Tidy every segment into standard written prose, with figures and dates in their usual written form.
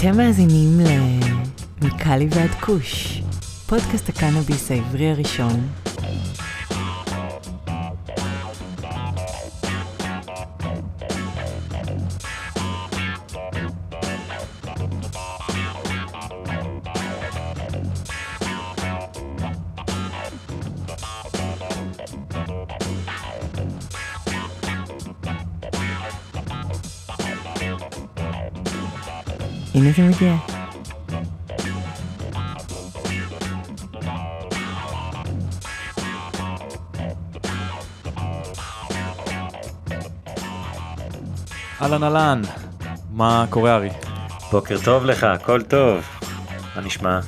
אתם מאזינים למקלי ועד קוש, פודקאסט הקנאביס העברי הראשון. הנה זה מגיע. אלן אלן, מה קורה ארי? בוקר טוב לך, הכל טוב. מה נשמע?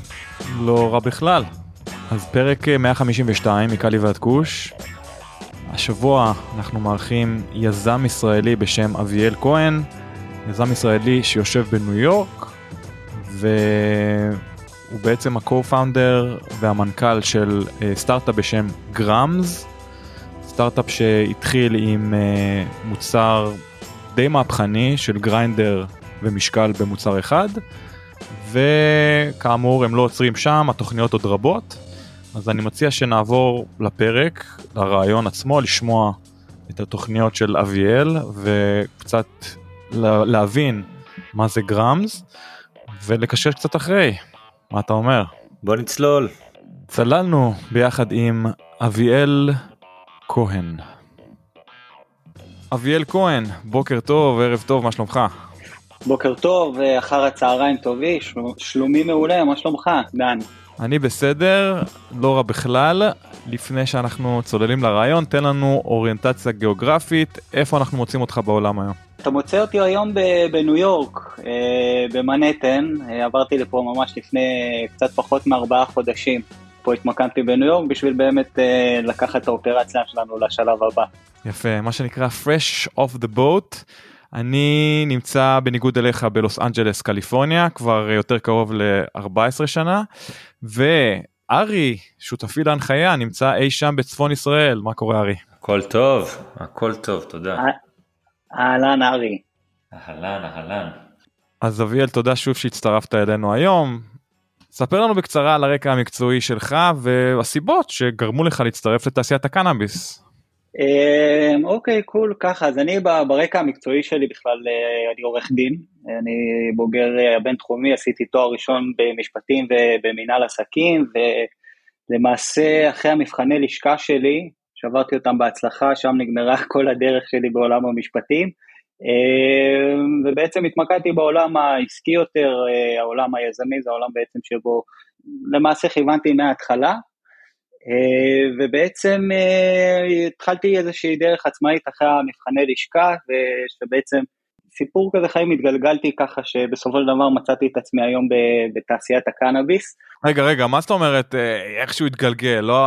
לא רע בכלל. אז פרק 152 מקלי ועד קוש. השבוע אנחנו מארחים יזם ישראלי בשם אביאל כהן. יזם ישראלי שיושב בניו יורק, והוא בעצם הקו-פאונדר והמנכ"ל של סטארט-אפ בשם גראמס, סטארט-אפ שהתחיל עם מוצר די מהפכני של גריינדר ומשקל במוצר אחד, וכאמור הם לא עוצרים שם, התוכניות עוד רבות, אז אני מציע שנעבור לפרק, לרעיון עצמו, לשמוע את התוכניות של אביאל וקצת להבין מה זה גראמס ולקשר קצת אחרי. מה אתה אומר? בוא נצלול. צללנו ביחד עם אביאל כהן. אביאל כהן, בוקר טוב, ערב טוב, מה שלומך? בוקר טוב, ואחר הצהריים טובי, שלומי מעולה, מה שלומך, דן? אני בסדר, לא רע בכלל. לפני שאנחנו צוללים לרעיון, תן לנו אוריינטציה גיאוגרפית, איפה אנחנו מוצאים אותך בעולם היום? אתה מוצא אותי היום בניו יורק, במנהטן, עברתי לפה ממש לפני קצת פחות מארבעה חודשים, פה התמקמתי בניו יורק בשביל באמת לקחת את האופרציה שלנו לשלב הבא. יפה, מה שנקרא fresh off the boat, אני נמצא בניגוד אליך בלוס אנג'לס קליפורניה, כבר יותר קרוב ל-14 שנה, וארי, שותפי להנחיה, נמצא אי שם בצפון ישראל, מה קורה ארי? הכל טוב, הכל טוב, תודה. אהלן ארי. אהלן, אהלן. אז אביאל, תודה שוב שהצטרפת אלינו היום. ספר לנו בקצרה על הרקע המקצועי שלך והסיבות שגרמו לך להצטרף לתעשיית הקנאביס. אוקיי, קול, ככה. אז אני ברקע המקצועי שלי בכלל, אני עורך דין. אני בוגר בינתחומי, עשיתי תואר ראשון במשפטים ובמנהל עסקים, ולמעשה אחרי המבחני לשכה שלי, שעברתי אותם בהצלחה, שם נגמרה כל הדרך שלי בעולם המשפטים, ובעצם התמקדתי בעולם העסקי יותר, העולם היזמי, זה העולם בעצם שבו למעשה כיוונתי מההתחלה, ובעצם התחלתי איזושהי דרך עצמאית אחרי המבחני לשכה, ושבעצם סיפור כזה חיים התגלגלתי ככה שבסופו של דבר מצאתי את עצמי היום בתעשיית הקנאביס. רגע, מה זאת אומרת, איכשהו התגלגל, לא...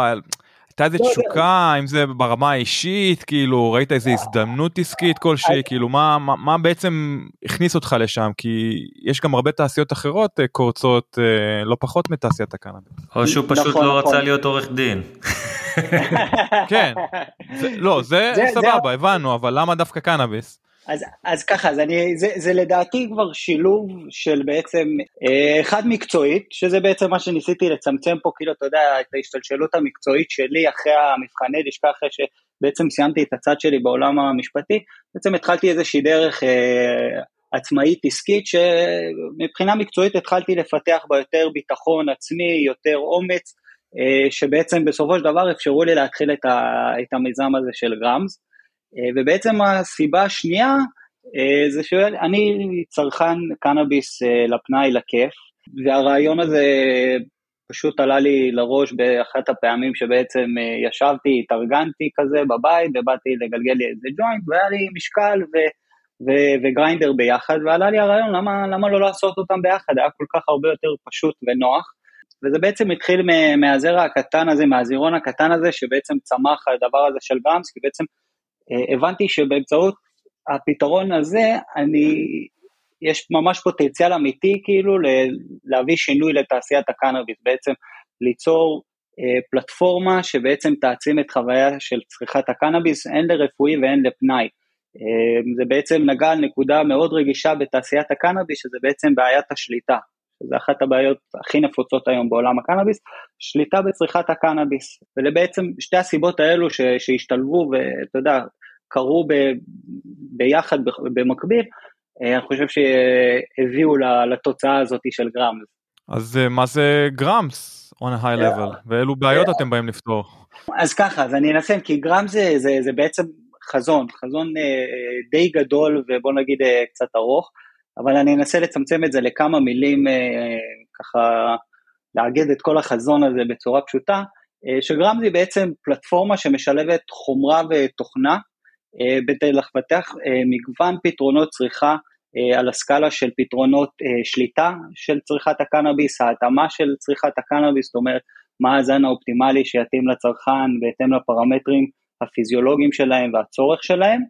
הייתה איזו תשוקה, אם זה ברמה האישית, כאילו, ראית איזו הזדמנות עסקית כלשהי, כאילו, מה בעצם הכניס אותך לשם? כי יש גם הרבה תעשיות אחרות קורצות, לא פחות מתעשיית הקנאביס. או שהוא פשוט לא רצה להיות עורך דין. כן, לא, זה סבבה, הבנו, אבל למה דווקא קנאביס? אז ככה, זה לדעתי כבר שילוב של בעצם אחד מקצועית, שזה בעצם מה שניסיתי לצמצם פה, כאילו אתה יודע, את ההשתלשלות המקצועית שלי אחרי המבחני לשכה, אחרי שבעצם סיימתי את הצד שלי בעולם המשפטי, בעצם התחלתי איזושהי דרך עצמאית עסקית, שמבחינה מקצועית התחלתי לפתח בה יותר ביטחון עצמי, יותר אומץ, שבעצם בסופו של דבר אפשרו לי להתחיל את המיזם הזה של גראמס, ובעצם הסיבה השנייה זה שאני צרכן קנאביס לפנאי לכיף, והרעיון הזה פשוט עלה לי לראש באחת הפעמים שבעצם ישבתי, התארגנתי כזה בבית, ובאתי לגלגל לי איזה ג'וינט, והיה לי משקל וגריינדר ביחד, ועלה לי הרעיון, למה לא לעשות אותם ביחד, היה כל כך הרבה יותר פשוט ונוח, וזה בעצם התחיל מהזרע הקטן הזה, מהזירון הקטן הזה, שבעצם צמח הדבר הזה של גראמס, כי בעצם הבנתי שבאמצעות הפתרון הזה, יש ממש פוטנציאל אמיתי כאילו להביא שינוי לתעשיית הקנאביס, בעצם ליצור פלטפורמה שבעצם תעצים את חוויה של צריכת הקנאביס, הן לרפואי והן לפנאי, זה בעצם נגע נקודה מאוד רגישה בתעשיית הקנאביס, שזה בעצם בעיית השליטה, זה אחת הבעיות הכי נפוצות היום בעולם הקנאביס, שליטה בצריכת הקנאביס, ובעצם שתי הסיבות האלו שהשתלבו, ואתה יודע, קרו ביחד במקביל, אני חושב שהביאו לתוצאה הזאת של גרמס. אז מה זה גרמס on a high level, ואילו בעיות אתם באים לפתור? אז ככה, אז אני אנסה, כי גרמס זה בעצם חזון, חזון די גדול ובוא נגיד קצת ארוך, אבל אני אנסה לצמצם את זה לכמה מילים, ככה להגיד את כל החזון הזה בצורה פשוטה, שגרמס היא בעצם פלטפורמה שמשלבת חומרה ותוכנה, בלפתח מגוון פתרונות צריכה על הסקאלה של פתרונות שליטה של צריכת הקנאביס, ההתאמה של צריכת הקנאביס, זאת אומרת מה הזן האופטימלי שיתאים לצרכן בהתאם לפרמטרים הפיזיולוגיים שלהם והצורך שלהם,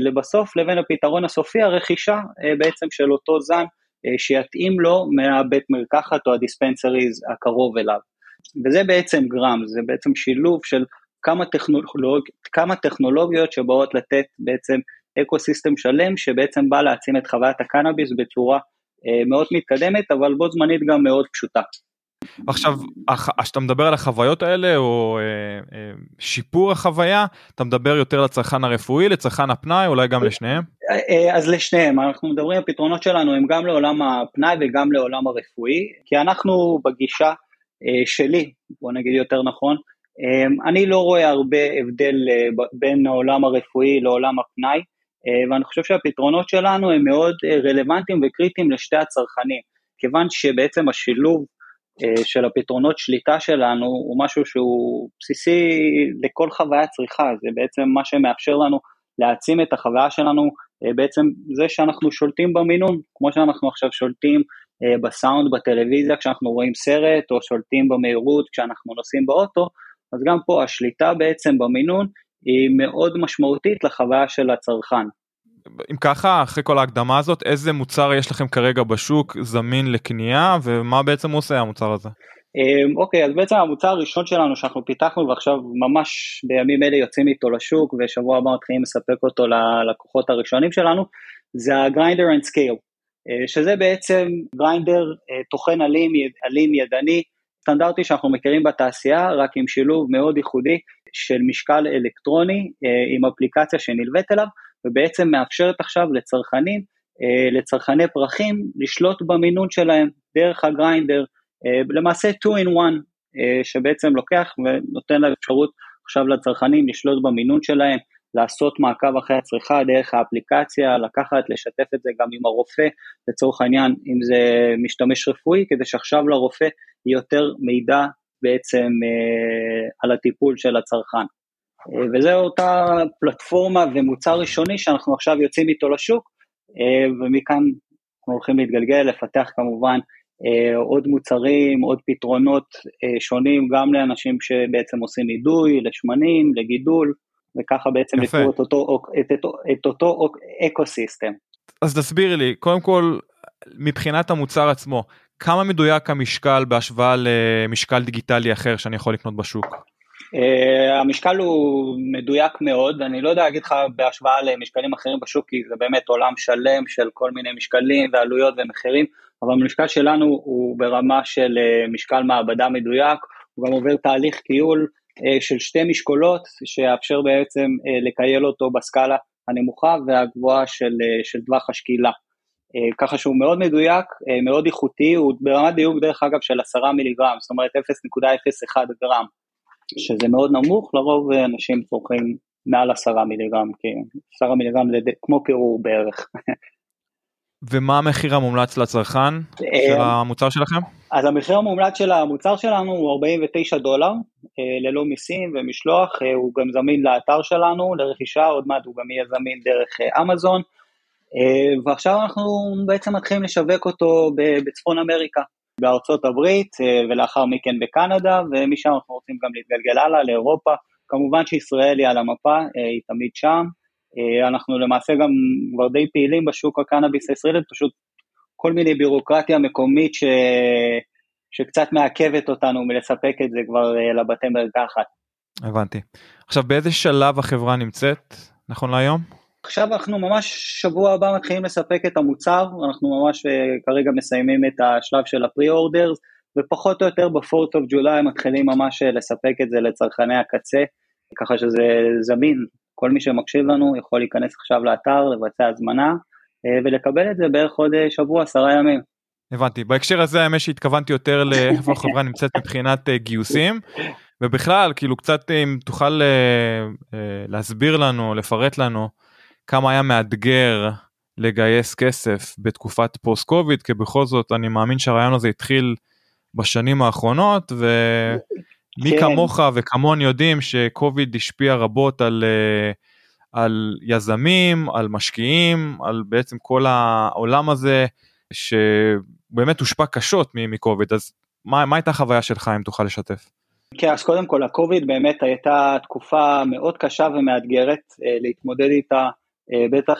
לבסוף לבין הפתרון הסופי הרכישה בעצם של אותו זן שיתאים לו מהבית מרקחת או הדיספנסריז הקרוב אליו, וזה בעצם גרם, זה בעצם שילוב של כמה טכנולוגיות שבאות לתת בעצם אקוסיסטם שלם, שבעצם בא להעצים את חוויית הקנאביס בצורה מאוד מתקדמת, אבל בו זמנית גם מאוד פשוטה. עכשיו, כשאתה מדבר על החוויות האלה, או שיפור החוויה, אתה מדבר יותר לצרכן הרפואי, לצרכן הפנאי, אולי גם לשניהם? אז לשניהם, אנחנו מדברים, הפתרונות שלנו הם גם לעולם הפנאי וגם לעולם הרפואי, כי אנחנו בגישה שלי, בוא נגיד יותר נכון, אני לא רואה הרבה הבדל בין העולם הרפואי לעולם הפנאי, ואני חושב שהפתרונות שלנו הם מאוד רלוונטיים וקריטיים לשתי הצרכנים, כיוון שבעצם השילוב של הפתרונות שליטה שלנו הוא משהו שהוא בסיסי לכל חוויה צריכה, זה בעצם מה שמאפשר לנו להעצים את החוויה שלנו, בעצם זה שאנחנו שולטים במינון, כמו שאנחנו עכשיו שולטים בסאונד, בטלוויזיה, כשאנחנו רואים סרט, או שולטים במהירות כשאנחנו נוסעים באוטו, אז גם פה השליטה בעצם במינון היא מאוד משמעותית לחוויה של הצרכן. אם ככה, אחרי כל ההקדמה הזאת, איזה מוצר יש לכם כרגע בשוק זמין לקנייה, ומה בעצם עושה המוצר הזה? אוקיי, אז בעצם המוצר הראשון שלנו שאנחנו פיתחנו, ועכשיו ממש בימים אלה יוצאים איתו לשוק, ושבוע הבא מתחילים לספק אותו ללקוחות הראשונים שלנו, זה הגריינדר אנד סקייל, שזה בעצם גריינדר תוכן עלים ידני, סטנדרטי שאנחנו מכירים בתעשייה, רק עם שילוב מאוד ייחודי של משקל אלקטרוני עם אפליקציה שנלווית אליו, ובעצם מאפשרת עכשיו לצרכני פרחים לשלוט במינון שלהם דרך הגריינדר, למעשה 2-in-1, שבעצם לוקח ונותן לאפשרות עכשיו לצרכנים לשלוט במינון שלהם, לעשות מעקב אחרי הצריכה דרך האפליקציה, לקחת, לשתף את זה גם עם הרופא, לצורך העניין, אם זה משתמש רפואי, כדי שעכשיו לרופא יותר מידע בעצם על הטיפול של הצרכן. וזו אותה פלטפורמה ומוצר ראשוני שאנחנו עכשיו יוצאים איתו לשוק, ומכאן אנחנו הולכים להתגלגל, לפתח כמובן עוד מוצרים, עוד פתרונות שונים, גם לאנשים שבעצם עושים עידוי, לשמנים, לגידול, וככה בעצם לקרוא את אותו אקוסיסטם. אז תסביר לי, קודם כל, מבחינת המוצר עצמו, כמה מדויק המשקל בהשוואה למשקל דיגיטלי אחר שאני יכול לקנות בשוק? המשקל הוא מדויק מאוד, אני לא יודע להגיד לך בהשוואה למשקלים אחרים בשוק, כי זה באמת עולם שלם של כל מיני משקלים ועלויות ומחירים, אבל המשקל שלנו הוא ברמה של משקל מעבדה מדויק, הוא גם עובר תהליך קיול של שתי משקולות, שאפשר בעצם לקייל אותו בסקאלה הנמוכה והגבוהה של דווח השקילה, ככה שהוא מאוד מדויק, מאוד איכותי, הוא ברמת דיוק דרך אגב של 10 מיליגרם, זאת אומרת 0.01 גרם, שזה מאוד נמוך, לרוב אנשים צורכים מעל 10 מיליגרם, כי 10 מיליגרם זה כמו קירור בערך. ומה המחיר המומלץ לצרכן של המוצר שלכם? אז המחיר המומלץ של המוצר שלנו הוא $49, ללא מיסים ומשלוח, הוא גם זמין לאתר שלנו, לרכישה, עוד מעט הוא גם יהיה זמין דרך אמזון, ועכשיו אנחנו בעצם מתחילים לשווק אותו בצפון אמריקה, בארצות הברית, ולאחר מכן בקנדה, ומשם אנחנו רוצים גם להתגלגל הלאה לאירופה, כמובן שישראל היא על המפה, היא תמיד שם, אנחנו למעשה גם כבר די פעילים בשוק הקנאביס הישראלית, פשוט כל מיני בירוקרטיה מקומית שקצת מעכבת אותנו מלספק את זה כבר לבתי מרקחת. הבנתי. עכשיו באיזה שלב החברה נמצאת נכון להיום? עכשיו אנחנו ממש שבוע הבא מתחילים לספק את המוצר, אנחנו ממש כרגע מסיימים את השלב של הפרי-אורדרס, ופחות או יותר ב-4th of July מתחילים ממש לספק את זה לצרכני הקצה, ככה שזה זמין, כל מי שמקשיב לנו יכול להיכנס עכשיו לאתר, לבצע הזמנה, ולקבל את זה בערך עוד שבוע, 10 ימים. הבנתי, בהקשר הזה האמת שהתכוונתי יותר לאיפה החברה נמצאת מבחינת גיוסים, ובכלל, כאילו קצת אם תוכל להסביר לנו, לפרט לנו, כמה היה מאתגר לגייס כסף בתקופת פוסט-קוביד, כי בכל זאת אני מאמין שהרעיון הזה התחיל בשנים האחרונות, ומי כמוך וכמון יודעים שקוביד השפיע רבות על יזמים, על משקיעים, על בעצם כל העולם הזה, שבאמת הושפע קשות מקוביד, אז מה הייתה החוויה שלך אם תוכל לשתף? כן, אז קודם כל, הקוביד באמת הייתה תקופה מאוד קשה ומאתגרת להתמודד איתה, בטח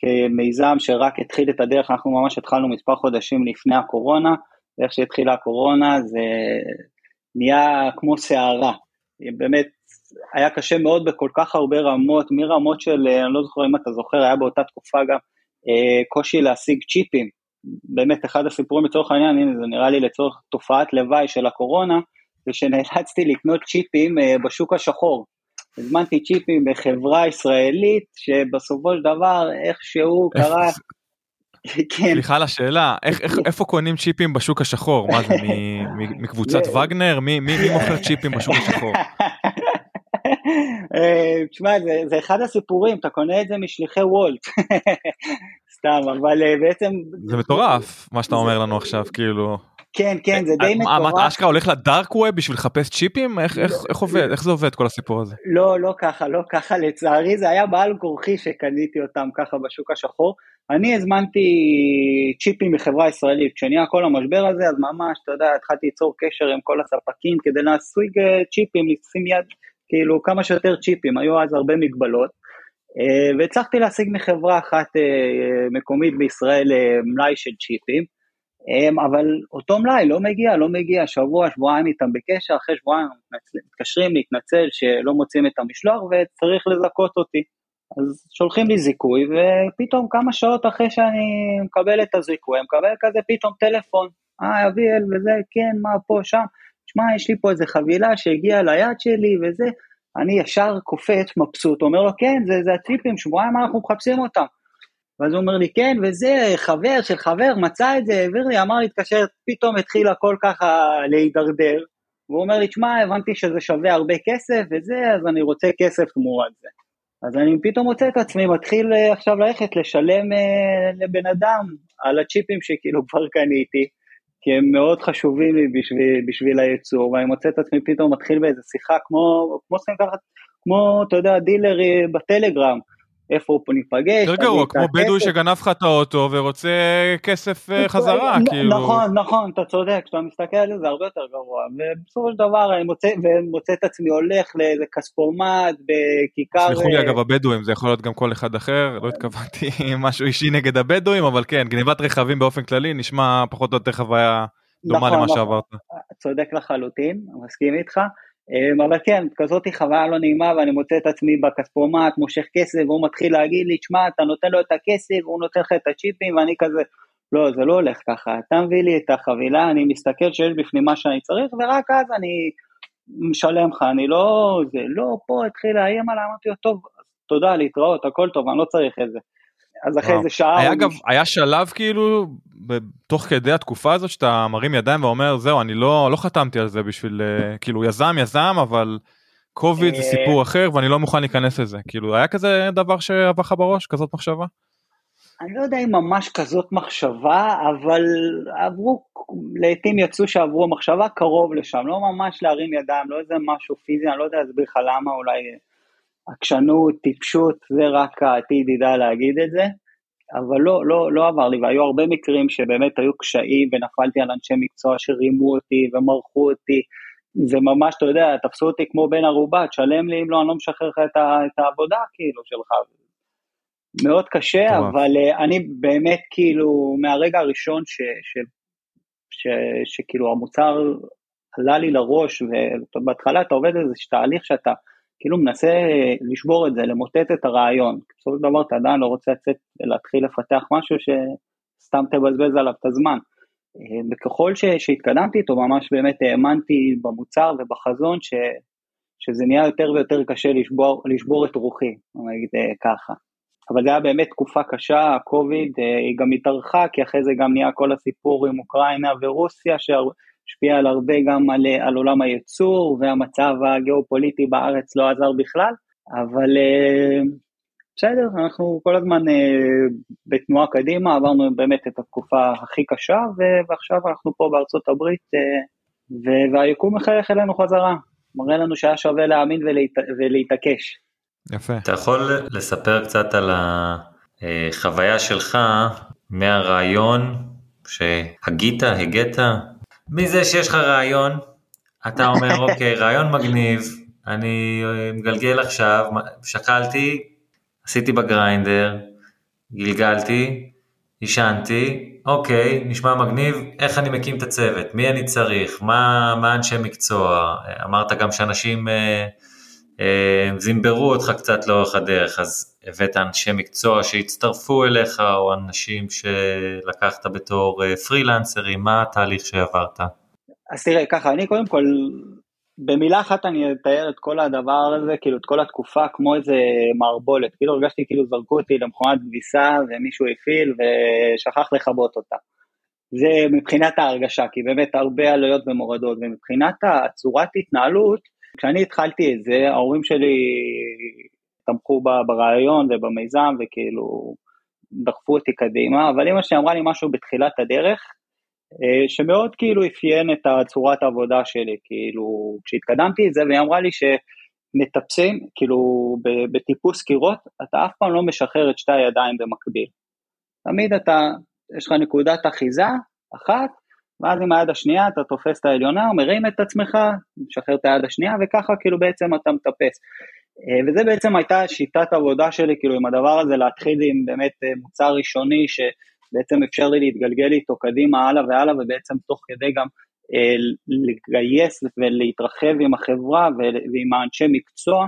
כמיזם שרק התחיל את הדרך, אנחנו ממש התחלנו מספר חודשים לפני הקורונה, ואיך שהתחילה הקורונה זה נהיה כמו שערה, באמת היה קשה מאוד בכל כך הרבה רמות, מרמות של, אני לא זוכר אם אתה זוכר, היה באותה תקופה גם קושי להשיג צ'יפים, באמת אחד הסיפורים לצורך העניין, הנה זה נראה לי לצורך תופעת לוואי של הקורונה, זה שנאלצתי לקנות צ'יפים בשוק השחור, הזמנתי צ'יפים בחברה ישראלית, שבסופו של דבר איכשהו קרה, סליחה לשאלה, איפה קונים צ'יפים בשוק השחור? מה זה, מקבוצת וגנר? מי מוכר צ'יפים בשוק השחור? תשמע, זה אחד הסיפורים, אתה קונה את זה משליחי וולט, סתם, אבל בעצם... זה מטורף, מה שאתה אומר לנו עכשיו, כאילו... כן, כן, זה די מטורף. מה, אשכרה הולך לדארק ווב בשביל לחפש צ'יפים? איך זה עובד כל הסיפור הזה? לא, לא ככה, לא ככה, לצערי, זה היה בעל כורחי שקניתי אותם ככה בשוק השחור, אני הזמנתי צ'יפים מחברה ישראלית, כשנהיה כל המשבר הזה, אז ממש, אתה יודע, התחלתי ליצור קשר עם כל הספקים, כדי להשיג צ'יפים, לשים יד כאילו כמה שיותר צ'יפים, היו אז הרבה מגבלות, והצלחתי להשיג מחברה אחת מקומית בישראל מלאי של צ'יפים, אבל אותו מלאי לא מגיע, שבוע, שבועיים איתם בקשר, אחרי שבועיים מתקשרים להתנצל שלא מוצאים את המשלוח וצריך לזכות אותי, אז שולחים לי זיכוי, ופתאום כמה שעות אחרי שאני מקבל את הזיכוי, מקבל כזה פתאום טלפון, אביאל וזה, כן, מה פה, שם, מה, יש לי פה איזה חבילה שהגיעה ליד שלי וזה, אני ישר קופץ מבסוט, אומר לו, כן, זה הציפים, שבועיים אנחנו מחפשים אותם, ואז הוא אומר לי, כן, וזה חבר של חבר, מצא את זה, העביר לי, אמר לי, תקשר, פתאום התחיל הכל ככה להידרדר, והוא אומר לי, תשמע, הבנתי שזה שווה הרבה כסף וזה, אז אני רוצה כסף תמורת זה, אז אני פתאום מוצא את עצמי, מתחיל עכשיו ללכת לשלם לבן אדם, על הצ'יפים שכאילו כבר קניתי, כי הם מאוד חשובים לי בשביל הייצור, ואני מוצא את עצמי פתאום מתחיל באיזו שיחה, כמו אתה יודע, דילר בטלגרם, איפה הוא ניפגש, יותר גרוע, כמו בדואי שגנב לך את האוטו, ורוצה כסף חזרה, כאילו. נכון, אתה צודק, כשאתה מסתכל על זה, זה הרבה יותר גרוע, ובסופו של דבר, אני מוצא את עצמי הולך לאיזה כספומט, בכיכר... סליחו לי אגב, הבדואים, זה יכול להיות גם כל אחד אחר, לא התכוונתי משהו אישי נגד הבדואים, אבל כן, גניבת רכבים באופן כללי, נשמע פחות או יותר חוויה דומה למה שעברת. צודק לחלוטין, מסכים איתך, אבל כן, כזאת היא חוויה לא נעימה, ואני מוצא את עצמי בכספומט, מושך כסף, והוא מתחיל להגיד לי, תשמע, אתה נותן לו את הכסף, הוא נותן לך את הצ'יפים, ואני כזה, לא, זה לא הולך ככה, אתה מביא לי את החבילה, אני מסתכל שיש בפנים מה שאני צריך, ורק אז אני משלם לך, אני לא, זה לא, פה התחיל להאיים עליי, אמרתי לו, טוב, תודה, להתראות, הכל טוב, אני לא צריך את זה. אז אחרי איזה שעה... היה שלב כאילו, תוך כדי התקופה הזאת, שאתה מרים ידיים ואומר, זהו, אני לא חתמתי על זה בשביל, כאילו, יזם, אבל קוביד זה סיפור אחר, ואני לא מוכן להיכנס לזה. כאילו, היה כזה דבר שעבר לך בראש, כזאת מחשבה? אני לא יודע אם ממש כזאת מחשבה, אבל לעתים יצאו שעברו מחשבה קרוב לשם, לא ממש להרים ידיים, לא איזה משהו פיזי, אני לא יודע להסביר לך למה, אולי... עקשנות, טיפשות, זה רק העתיד ידע להגיד את זה, אבל לא עבר לי, והיו הרבה מקרים שבאמת היו קשיים, ונפלתי על אנשי מקצוע שרימו אותי, ומרחו אותי, זה ממש, אתה יודע, תפסו אותי כמו בן ערובה, תשלם לי אם לא, אני לא משחרר לך את העבודה, כאילו, שלך, מאוד קשה, טוב. אבל אני באמת, כאילו, מהרגע הראשון, שכאילו, המוצר עלה לי לראש, ובהתחלה אתה עובד איזה תהליך שאתה, כאילו מנסה לשבור את זה, למוטט את הרעיון, בסופו של דבר אתה עדיין לא רוצה לצאת, להתחיל לפתח משהו שסתם תבזבז עליו את הזמן, וככל שהתקדמתי איתו, ממש באמת האמנתי במוצר ובחזון, שזה נהיה יותר ויותר קשה לשבור את רוחי, אני אגיד ככה, אבל זה היה באמת תקופה קשה, הקוביד, היא גם התארכה, כי אחרי זה גם נהיה כל הסיפור עם אוקראינה ורוסיה, שהשפיע על הרבה גם על עולם הייצור, והמצב הגיאופוליטי בארץ לא עזר בכלל, אבל בסדר, אנחנו כל הזמן בתנועה קדימה, עברנו באמת את התקופה הכי קשה, ועכשיו אנחנו פה בארצות הברית, והיקום מחייך אלינו חזרה, מראה לנו שהיה שווה להאמין ולהתעקש. יפה. אתה יכול לספר קצת על החוויה שלך מהרעיון שהגית? מזה שיש לך רעיון, אתה אומר אוקיי, רעיון מגניב, אני מגלגל עכשיו, שקלתי, עשיתי בגריינדר, גלגלתי, ישנתי, אוקיי, נשמע מגניב, איך אני מקים את הצוות, מי אני צריך, מה אנשי מקצוע, אמרת גם שאנשים זימברו אותך קצת לאורך הדרך, אז הבאת אנשי מקצוע שהצטרפו אליך, או אנשים שלקחת בתור פרילנסרים, מה התהליך שעברת? אז תראה, ככה, אני קודם כל, במילה אחת אני אתאר את כל הדבר הזה, כאילו את כל התקופה, כמו איזה מערבולת, כאילו הרגשתי כאילו זרקו אותי למכונת כביסה, ומישהו הפעיל ושכח לכבות אותה. זה מבחינת ההרגשה, כי באמת הרבה עלויות ומורדות, ומבחינת הצורת התנהלות, כשאני התחלתי את זה, ההורים שלי תמכו ברעיון ובמיזם, וכאילו דחפו אותי קדימה, אבל אמא שלי אמרה לי משהו בתחילת הדרך, שמאוד כאילו אפיין את הצורת העבודה שלי, כאילו כשהתקדמתי את זה, והיא אמרה לי שמטפסים, כאילו בטיפוס קירות, אתה אף פעם לא משחרר את שתי הידיים במקביל, תמיד אתה, יש לך נקודת אחיזה אחת, ואז עם היד השנייה אתה תופס את העליונה, מרים את עצמך, משחרר את היד השנייה, וככה כאילו בעצם אתה מטפס. וזה בעצם הייתה שיטת עבודה שלי, כאילו עם הדבר הזה להתחיל עם באמת מוצר ראשוני, שבעצם אפשר לי להתגלגל איתו קדימה הלאה והלאה, ובעצם תוך כדי גם לגייס ולהתרחב עם החברה ועם האנשי מקצוע,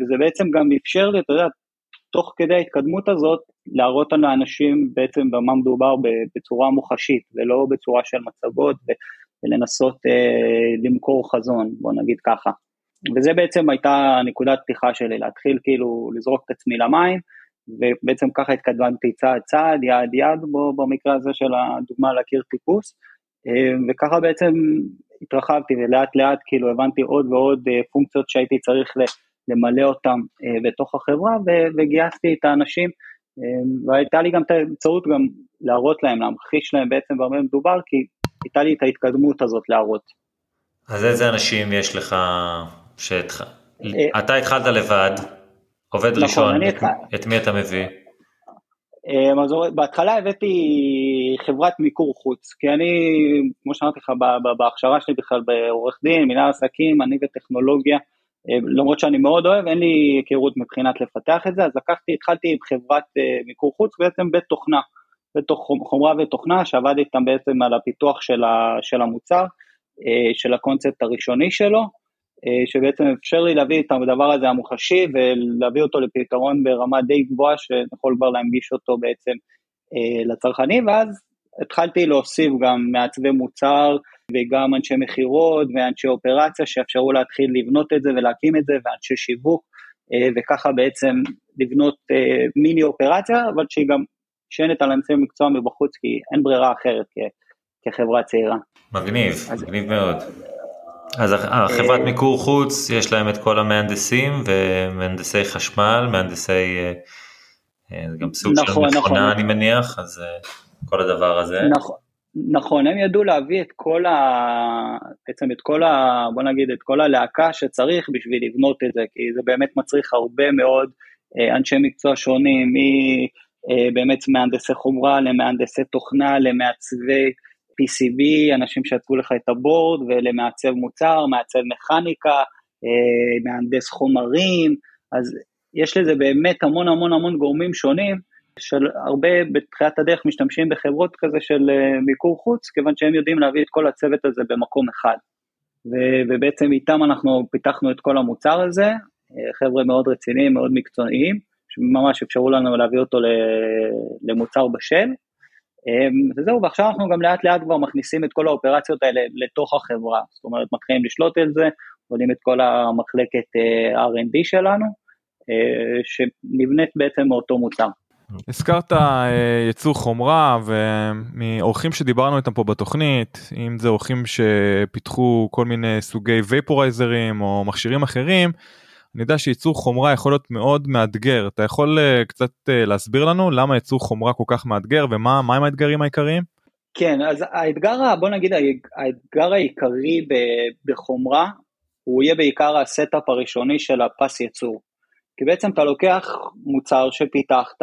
וזה בעצם גם אפשר לי, אתה יודע, תוך כדי ההתקדמות הזאת, להראות על האנשים בעצם במה מדובר בצורה מוחשית, ולא בצורה של מצגות, ולנסות למכור חזון, בוא נגיד ככה. וזה בעצם הייתה נקודת פתיחה שלי, להתחיל כאילו לזרוק את עצמי למים, ובעצם ככה התקדמתי צעד צעד, יעד יעד, במקרה הזה של הדוגמה על הקיר טיפוס, וככה בעצם התרחבתי, ולאט לאט כאילו הבנתי עוד ועוד פונקציות שהייתי צריך למלא אותם בתוך החברה, וגייסתי את האנשים, והייתה לי גם את האמצעות גם להראות להם, להמחיש להם בעצם במה מדובר, כי הייתה לי את ההתקדמות הזאת להראות. אז איזה אנשים יש לך שאתך? אתה התחלת לבד, עובד ראשון, את מי אתה מביא? בהתחלה הבאתי חברת מיקור חוץ, כי אני, כמו שאמרתי לך, בהכשרה שלי בכלל בעורך דין, מנהל עסקים, אני וטכנולוגיה, למרות שאני מאוד אוהב, אין לי היכרות מבחינת לפתח את זה, אז התחלתי עם חברת מיקור חוץ, בעצם בית תוכנה, חומרה ותוכנה, שעבד איתם בעצם על הפיתוח של המוצר, של הקונספט הראשוני שלו, שבעצם אפשר לי להביא את הדבר הזה המוחשי, ולהביא אותו לפתרון ברמה די גבוהה, שנוכל כבר להנגיש אותו בעצם לצרכנים, ואז התחלתי להוסיף גם מעצבי מוצר, וגם אנשי מחירות ואנשי אופרציה שאפשרו להתחיל לבנות את זה ולהקים את זה, ואנשי שיווק, וככה בעצם לבנות מיני אופרציה, אבל שהיא גם שנת על אנשי מקצוע מבחוץ, כי אין ברירה אחרת כחברה צעירה. מגניב, אז מגניב מאוד. אז חברת מיקור חוץ, יש להם את כל המהנדסים, ומהנדסי חשמל, מהנדסי, זה גם סוג של מכונה אני מניח, אז כל הדבר הזה. נכון, הם ידעו להביא את כל בעצם את כל בוא נגיד, את כל הלהקה שצריך בשביל לבנות את זה, כי זה באמת מצריך הרבה מאוד אנשי מקצוע שונים, באמת מהנדסי חומרה, למהנדסי תוכנה, למעצבי PCB, אנשים שעצבו לך את הבורד, ולמעצב מוצר, מעצב מכניקה, מהנדס חומרים, אז יש לזה באמת המון המון המון גורמים שונים, של הרבה בתחילת הדרך משתמשים בחברות כזה של מיקור חוץ, כיוון שהם יודעים להביא את כל הצוות הזה במקום אחד, ובעצם איתם אנחנו פיתחנו את כל המוצר הזה, חבר'ה מאוד רציניים, מאוד מקצועיים, שממש אפשרו לנו להביא אותו למוצר בשל, וזהו, ועכשיו אנחנו גם לאט לאט כבר מכניסים את כל האופרציות האלה לתוך החברה, זאת אומרת, מתחילים לשלוט את זה, עולים את כל המחלקת R&D שלנו, שנבנית בעצם מאותו מוצר. הזכרת ייצור חומרה, ומאורחים שדיברנו איתם פה בתוכנית, אם זה אורחים שפיתחו כל מיני סוגי וייפורייזרים או מכשירים אחרים, אני יודע שייצור חומרה יכול להיות מאוד מאתגר. אתה יכול קצת להסביר לנו למה ייצור חומרה כל כך מאתגר, ומה עם האתגרים העיקריים? כן, אז האתגר, בוא נגיד, האתגר העיקרי בחומרה, הוא יהיה בעיקר הסטאפ הראשוני של הפס ייצור. כי בעצם אתה לוקח מוצר שפיתחת,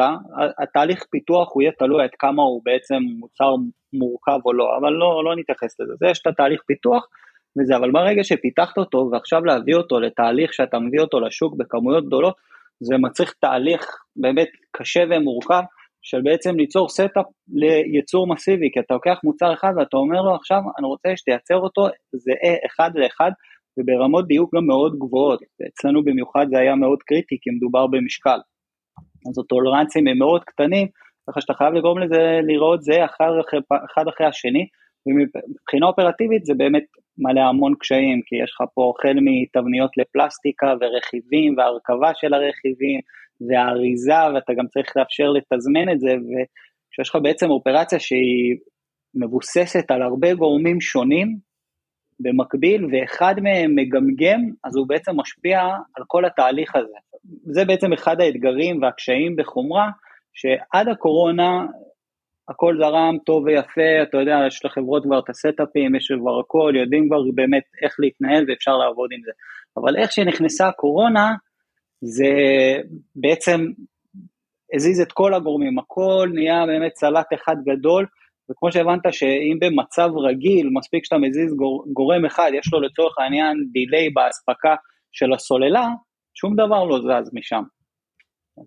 התהליך פיתוח הוא יהיה תלוי עד כמה הוא בעצם מוצר מורכב או לא, אבל לא נתייחס לזה, יש את התהליך פיתוח וזה, אבל ברגע שפיתחת אותו ועכשיו להביא אותו לתהליך שאתה מביא אותו לשוק בכמויות גדולות, זה מצריך תהליך באמת קשה ומורכב, של בעצם ליצור סטאפ ליצור מסיבי, כי אתה לוקח מוצר אחד ואתה אומר לו עכשיו אני רוצה שתייצר אותו, זה אחד לאחד, וברמות דיוק גם מאוד גבוהות, אצלנו במיוחד זה היה מאוד קריטי, כי מדובר במשקל, אז הטולרנצים הם מאוד קטנים, ככה שאתה חייב לגרום לזה לראות זה אחד אחרי השני, ומבחינה אופרטיבית זה באמת מלא המון קשיים, כי יש לך פה החל מתבניות לפלסטיקה ורכיבים, והרכבה של הרכיבים, והאריזה, ואתה גם צריך לאפשר לתזמן את זה, וכשיש לך בעצם אופרציה שהיא מבוססת על הרבה גורמים שונים, במקביל, ואחד מהם מגמגם, אז הוא בעצם משפיע על כל התהליך הזה. זה בעצם אחד האתגרים והקשיים בחומרה, שעד הקורונה, הכל זרם טוב ויפה, אתה יודע, יש לחברות כבר את הסטאפים, יש כבר הכל, יודעים כבר באמת איך להתנהל, ואפשר לעבוד עם זה. אבל איך שנכנסה הקורונה, זה בעצם הזיז את כל הגורמים, הכל נהיה באמת סלט אחד גדול, וכמו שהבנת שאם במצב רגיל, מספיק שאתה מזיז גורם אחד, יש לו לצורך העניין דילי בהספקה של הסוללה, שום דבר לא זז משם.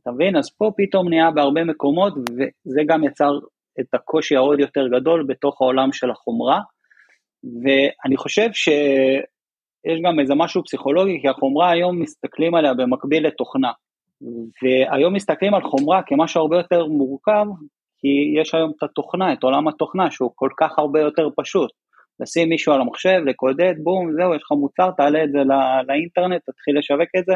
אתה מבין? אז פה פתאום נהיה בהרבה מקומות, וזה גם יצר את הקושי העוד יותר גדול בתוך העולם של החומרה, ואני חושב שיש גם איזה משהו פסיכולוגי, כי החומרה היום מסתכלים עליה במקביל לתוכנה, והיום מסתכלים על חומרה כמשהו הרבה יותר מורכב, כי יש היום את התוכנה, את עולם התוכנה, שהוא כל כך הרבה יותר פשוט, לשים מישהו על המחשב, לקודד, בום, זהו, יש לך מוצר, תעלה את זה לאינטרנט, תתחיל לשווק את זה,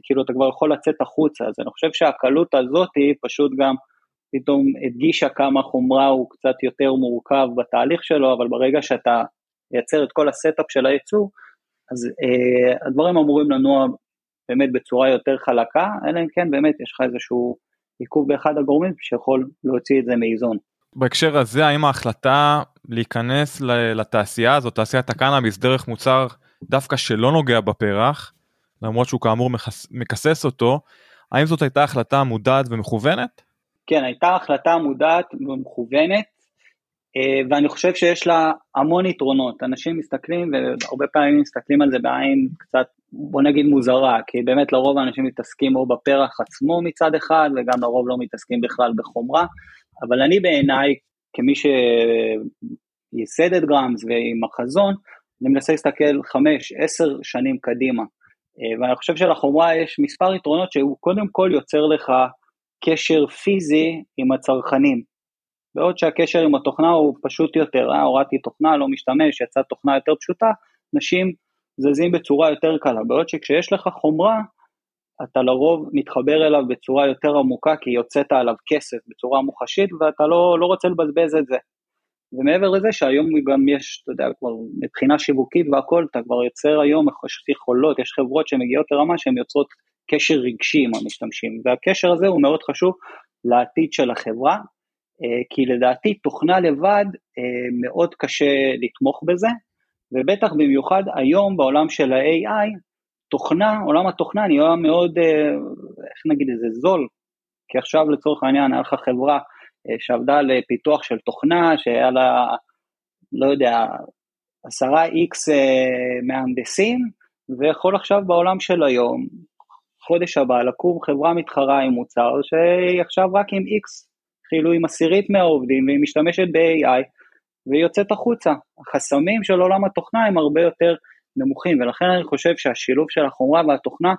וכאילו אתה כבר יכול לצאת החוצה, אז אני חושב שהקלות הזאת היא פשוט גם, פתאום הדגישה כמה חומרה הוא קצת יותר מורכב בתהליך שלו, אבל ברגע שאתה ייצר את כל הסטאפ של הייצור, אז הדברים אמורים לנוע באמת בצורה יותר חלקה, אלא אם כן באמת יש לך איזשהו, עיכוב באחד הגורמים שיכול להוציא את זה מאיזון. בהקשר הזה, האם ההחלטה להיכנס לתעשייה הזאת, תעשיית הקנאביס, דרך מוצר דווקא שלא נוגע בפרח, למרות שהוא כאמור מכסס אותו, האם זאת הייתה החלטה מודעת ומכוונת? כן, הייתה החלטה מודעת ומכוונת, ואני חושב שיש לה המון יתרונות. אנשים מסתכלים, והרבה פעמים מסתכלים על זה בעין קצת, בוא נגיד מוזרה, כי באמת לרוב האנשים מתעסקים או בפרח עצמו מצד אחד, וגם לרוב לא מתעסקים בכלל בחומרה, אבל אני בעיניי, כמי שייסד את גראמס ועם החזון, אני מנסה להסתכל 5-10 שנים קדימה, ואני חושב שלחומרה יש מספר יתרונות, שהוא קודם כל יוצר לך קשר פיזי עם הצרכנים, בעוד שהקשר עם התוכנה הוא פשוט יותר, הורדתי תוכנה, לא משתמש, יצאה תוכנה יותר פשוטה, נשים זזים בצורה יותר קלה, בעוד שכשיש לך חומרה, אתה לרוב מתחבר אליו בצורה יותר עמוקה, כי יוצאת עליו כסף בצורה מוחשית, ואתה לא רוצה לבזבז את זה. ומעבר לזה שהיום גם יש, אתה יודע, כבר מבחינה שיווקית והכל, אתה כבר יוצר היום, יש יכולות, יש חברות שמגיעות לרמה שהן יוצרות קשר רגשי עם המשתמשים, והקשר הזה הוא מאוד חשוב לעתיד של החברה, כי לדעתי תוכנה לבד מאוד קשה לתמוך בזה, ובטח במיוחד היום בעולם של ה-AI, תוכנה, עולם התוכנה נהיה מאוד, איך נגיד איזה זול, כי עכשיו לצורך העניין היה לך חברה שעבדה לפיתוח של תוכנה, שהיה לה, לא יודע, 10x מהנדסים, ויכול עכשיו בעולם של היום, חודש הבא, לקום חברה מתחרה עם מוצר, שהיא עכשיו רק עם x, כאילו עם 10% מהעובדים, והיא משתמשת ב-AI, ויוצאת החוצה, החסמים של עולם התוכנה הם הרבה יותר נמוכים, ולכן אני חושב שהשילוב של החומרה והתוכנה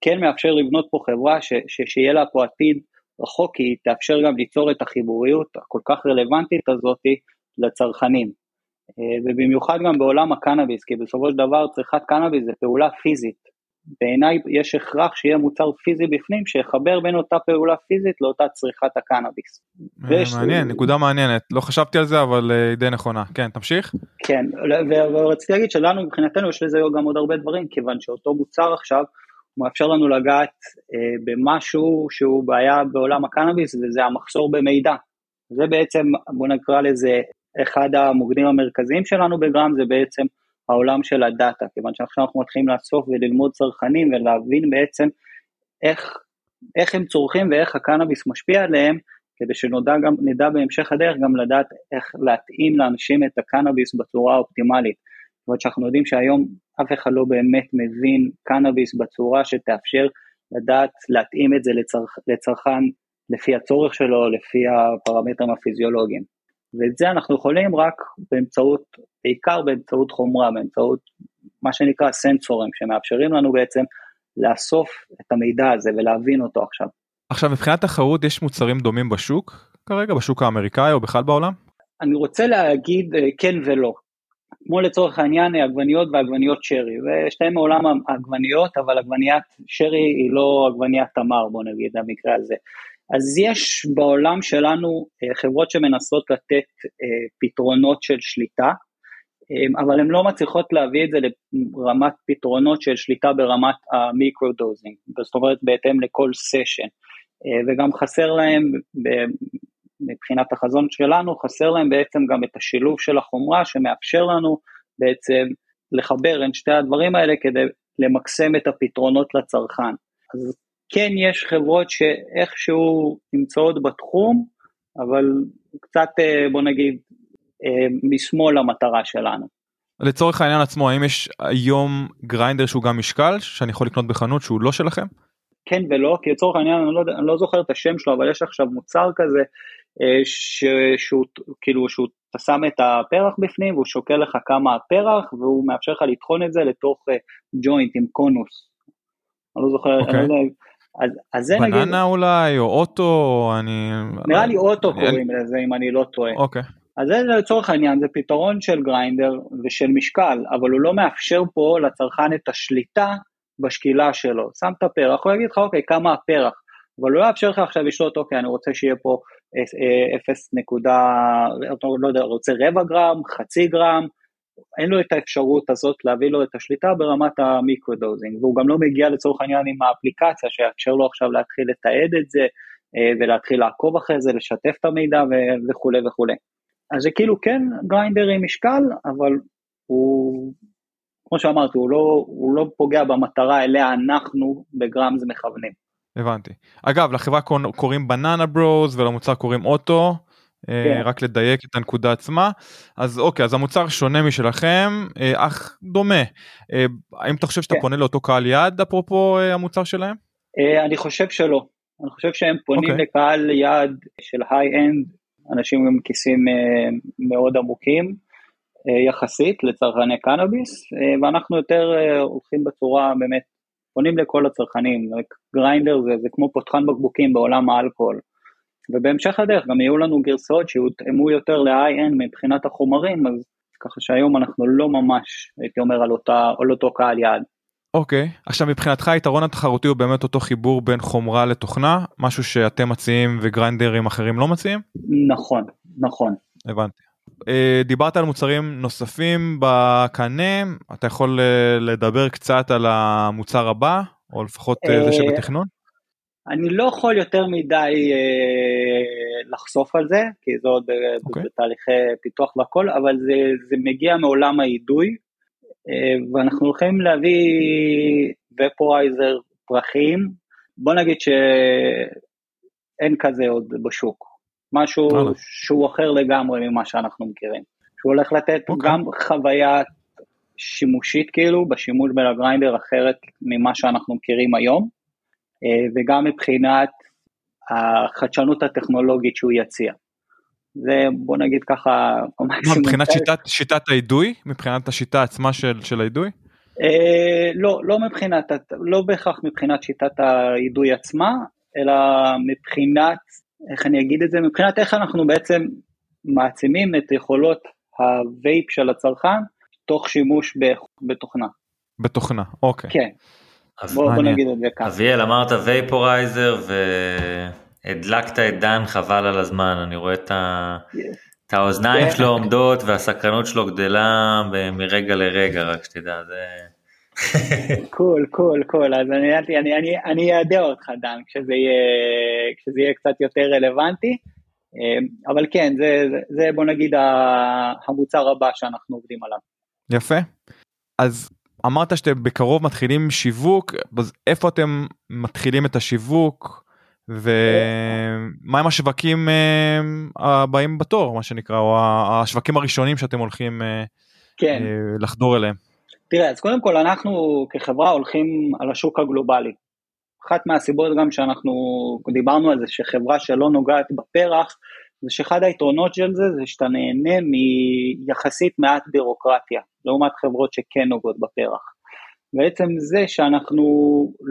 כן מאפשר לבנות פה חברה שיהיה לה פה עתיד רחוק, כי היא תאפשר גם ליצור את החיבוריות הכל כך רלוונטית הזאת לצרכנים, ובמיוחד גם בעולם הקנאביס, כי בסופו של דבר צריכת קנאביס זה פעולה פיזית, בעיניי יש הכרח שיהיה מוצר פיזי בפנים, שיחבר בין אותה פעולה פיזית לאותה צריכת הקנאביס. מעניין, נקודה מעניינת, לא חשבתי על זה, אבל די נכונה. כן, תמשיך? כן, ורציתי להגיד שלנו, מבחינתנו, יש לזה גם עוד הרבה דברים, כיוון שאותו מוצר עכשיו, הוא מאפשר לנו לגעת במשהו שהוא בעיה בעולם הקנאביס, וזה המחסור במידע. זה בעצם, בוא נקרא לזה, אחד המוקדים המרכזיים שלנו בגרם, זה בעצם העולם של הדאטה, כיוון שעכשיו אנחנו מתחילים לאסוף וללמוד צרכנים, ולהבין בעצם איך הם צורכים, ואיך הקנאביס משפיע עליהם, כדי שנדע בהמשך הדרך, גם לדעת איך להתאים לאנשים את הקנאביס בצורה האופטימלית, כיוון שאנחנו יודעים שהיום אף אחד לא באמת מבין קנאביס בצורה שתאפשר לדעת להתאים את זה לצרכן, לפי הצורך שלו, לפי הפרמטרים הפיזיולוגיים. ואת זה אנחנו יכולים רק באמצעות, בעיקר באמצעות חומרה, באמצעות מה שנקרא סנסורים, שמאפשרים לנו בעצם לאסוף את המידע הזה ולהבין אותו עכשיו. עכשיו, מבחינת תחרות, יש מוצרים דומים בשוק כרגע, בשוק האמריקאי או בכלל בעולם? אני רוצה להגיד כן ולא. כמו לצורך העניין, עגבניות ועגבניות שרי, ושתיים מעולם עגבניות, אבל עגבניית שרי היא לא עגבניית תמר, בוא נגיד, במקרה הזה. אז יש בעולם שלנו חברות שמנסות לתת פתרונות של שליטה, אבל הן לא מצליחות להביא את זה לרמת פתרונות של שליטה ברמת המיקרודוזינג, זאת אומרת בהתאם לכל סשן, וגם חסר להם, מבחינת החזון שלנו, חסר להם בעצם גם את השילוב של החומרה, שמאפשר לנו בעצם לחבר בין שתי הדברים האלה, כדי למקסם את הפתרונות לצרכן. אז כן יש חברות שאיכשהו נמצאות בתחום, אבל קצת בוא נגיד משמאל המטרה שלנו. לצורך העניין עצמו, האם יש היום גריינדר שהוא גם משקל, שאני יכול לקנות בחנות שהוא לא שלכם? כן ולא, כי לצורך העניין אני לא זוכר את השם שלו, אבל יש עכשיו מוצר כזה, שהוא שם את הפרח בפנים, והוא שוקל לך כמה הפרח, והוא מאפשר לך לתחון את זה לתוך ג'וינט עם קונוס. אני לא זוכר, אז זה נגיד... בננה אולי, או אוטו, נראה לי אוטו קוראים לזה, אם אני לא טועה. אוקיי. אז זה לצורך העניין, זה פתרון של גריינדר ושל משקל, אבל הוא לא מאפשר פה לצרכן את השליטה בשקילה שלו. שם את הפרח, הוא יגיד לך, אוקיי, כמה הפרח, אבל הוא לא יאפשר לך עכשיו לשלוט, אוקיי, אני רוצה שיהיה פה 0.4 גרם, חצי גרם, אין לו את האפשרות הזאת להביא לו את השליטה ברמת המיקרודוזינג, והוא גם לא מגיע לצורך העניין עם האפליקציה, שיאפשר לו עכשיו להתחיל לתעד את זה, ולהתחיל לעקוב אחרי זה, לשתף את המידע וכו' וכו'. אז זה כאילו כן, גריינדר עם משקל, אבל הוא, כמו שאמרתי, הוא לא פוגע במטרה אליה אנחנו בגרמס מכוונים. הבנתי. אגב, לחברה קוראים בננה ברוז, ולמוצר קוראים אוטו, רק לדייק את הנקודה עצמה. אז אוקיי, אז המוצר שונה משלכם, אך דומה. האם אתה חושב שאתה פונה לאותו קהל יעד, אפרופו המוצר שלהם? אני חושב שלא. אני חושב שהם פונים לקהל יעד של היי-אנד, אנשים עם כיסים מאוד עמוקים, יחסית לצרכני קנאביס, ואנחנו יותר הולכים בצורה, באמת, פונים לכל הצרכנים. גריינדר זה כמו פותחן בקבוקים בעולם האלכוהול. ובהמשך הדרך גם יהיו לנו גרסאות שיותאמו יותר ל-IN מבחינת החומרים, אז ככה שהיום אנחנו לא ממש, הייתי אומר, על אותו קהל יעד. אוקיי, עכשיו מבחינתך היתרון התחרותי הוא באמת אותו חיבור בין חומרה לתוכנה, משהו שאתם מציעים וגריינדרים אחרים לא מציעים? נכון. הבנתי. דיברת על מוצרים נוספים בקנה, אתה יכול לדבר קצת על המוצר הבא, או לפחות זה שבתכנון? אני לא יכול יותר מדי לחשוף על זה, כי זה עוד בתהליכי פיתוח והכל, אבל זה מגיע מעולם העידוי, ואנחנו הולכים להביא ופורייזר פרחים, בוא נגיד שאין כזה עוד בשוק, משהו שהוא אחר לגמרי ממה שאנחנו מכירים, שהוא הולך לתת גם חוויה שימושית כאילו, בשימוש בגריינדר אחרת ממה שאנחנו מכירים היום, וגם מבחינת החדשנות הטכנולוגית שהוא יציע. זה בוא נגיד ככה... מבחינת שיטת העידוי? מבחינת השיטה עצמה של העידוי? לא בהכרח מבחינת שיטת העידוי עצמה, אלא מבחינת, איך אני אגיד את זה, מבחינת איך אנחנו בעצם מעצימים את יכולות הווייפ של הצרכן, תוך שימוש בתוכנה. בתוכנה, אוקיי. כן. בוא נגיד את זה ככה. אביאל, אמרת וייפורייזר והדלקת את דן, חבל על הזמן, אני רואה את האוזניים שלו עומדות והסקרנות שלו גדלה מרגע לרגע, רק שתדע, זה... קול, אז אני אעדע אותך דן, כשזה יהיה קצת יותר רלוונטי, אבל כן, זה בוא נגיד המוצר הבא שאנחנו עובדים עליו. יפה, אז אמרת שאתם בקרוב מתחילים שיווק, אז איפה אתם מתחילים את השיווק, ומה עם השווקים הבאים בתור, מה שנקרא, או השווקים הראשונים שאתם הולכים לחדור אליהם? תראה, אז קודם כל אנחנו כחברה הולכים על השוק הגלובלי. אחת מהסיבות גם שאנחנו דיברנו על זה, שחברה שלא נוגעת בפרח, זה שאחד היתרונות של זה, זה שאתה נהנה מיחסית מעט בירוקרטיה, לעומת חברות שכן נוגעות בפרח. בעצם זה שאנחנו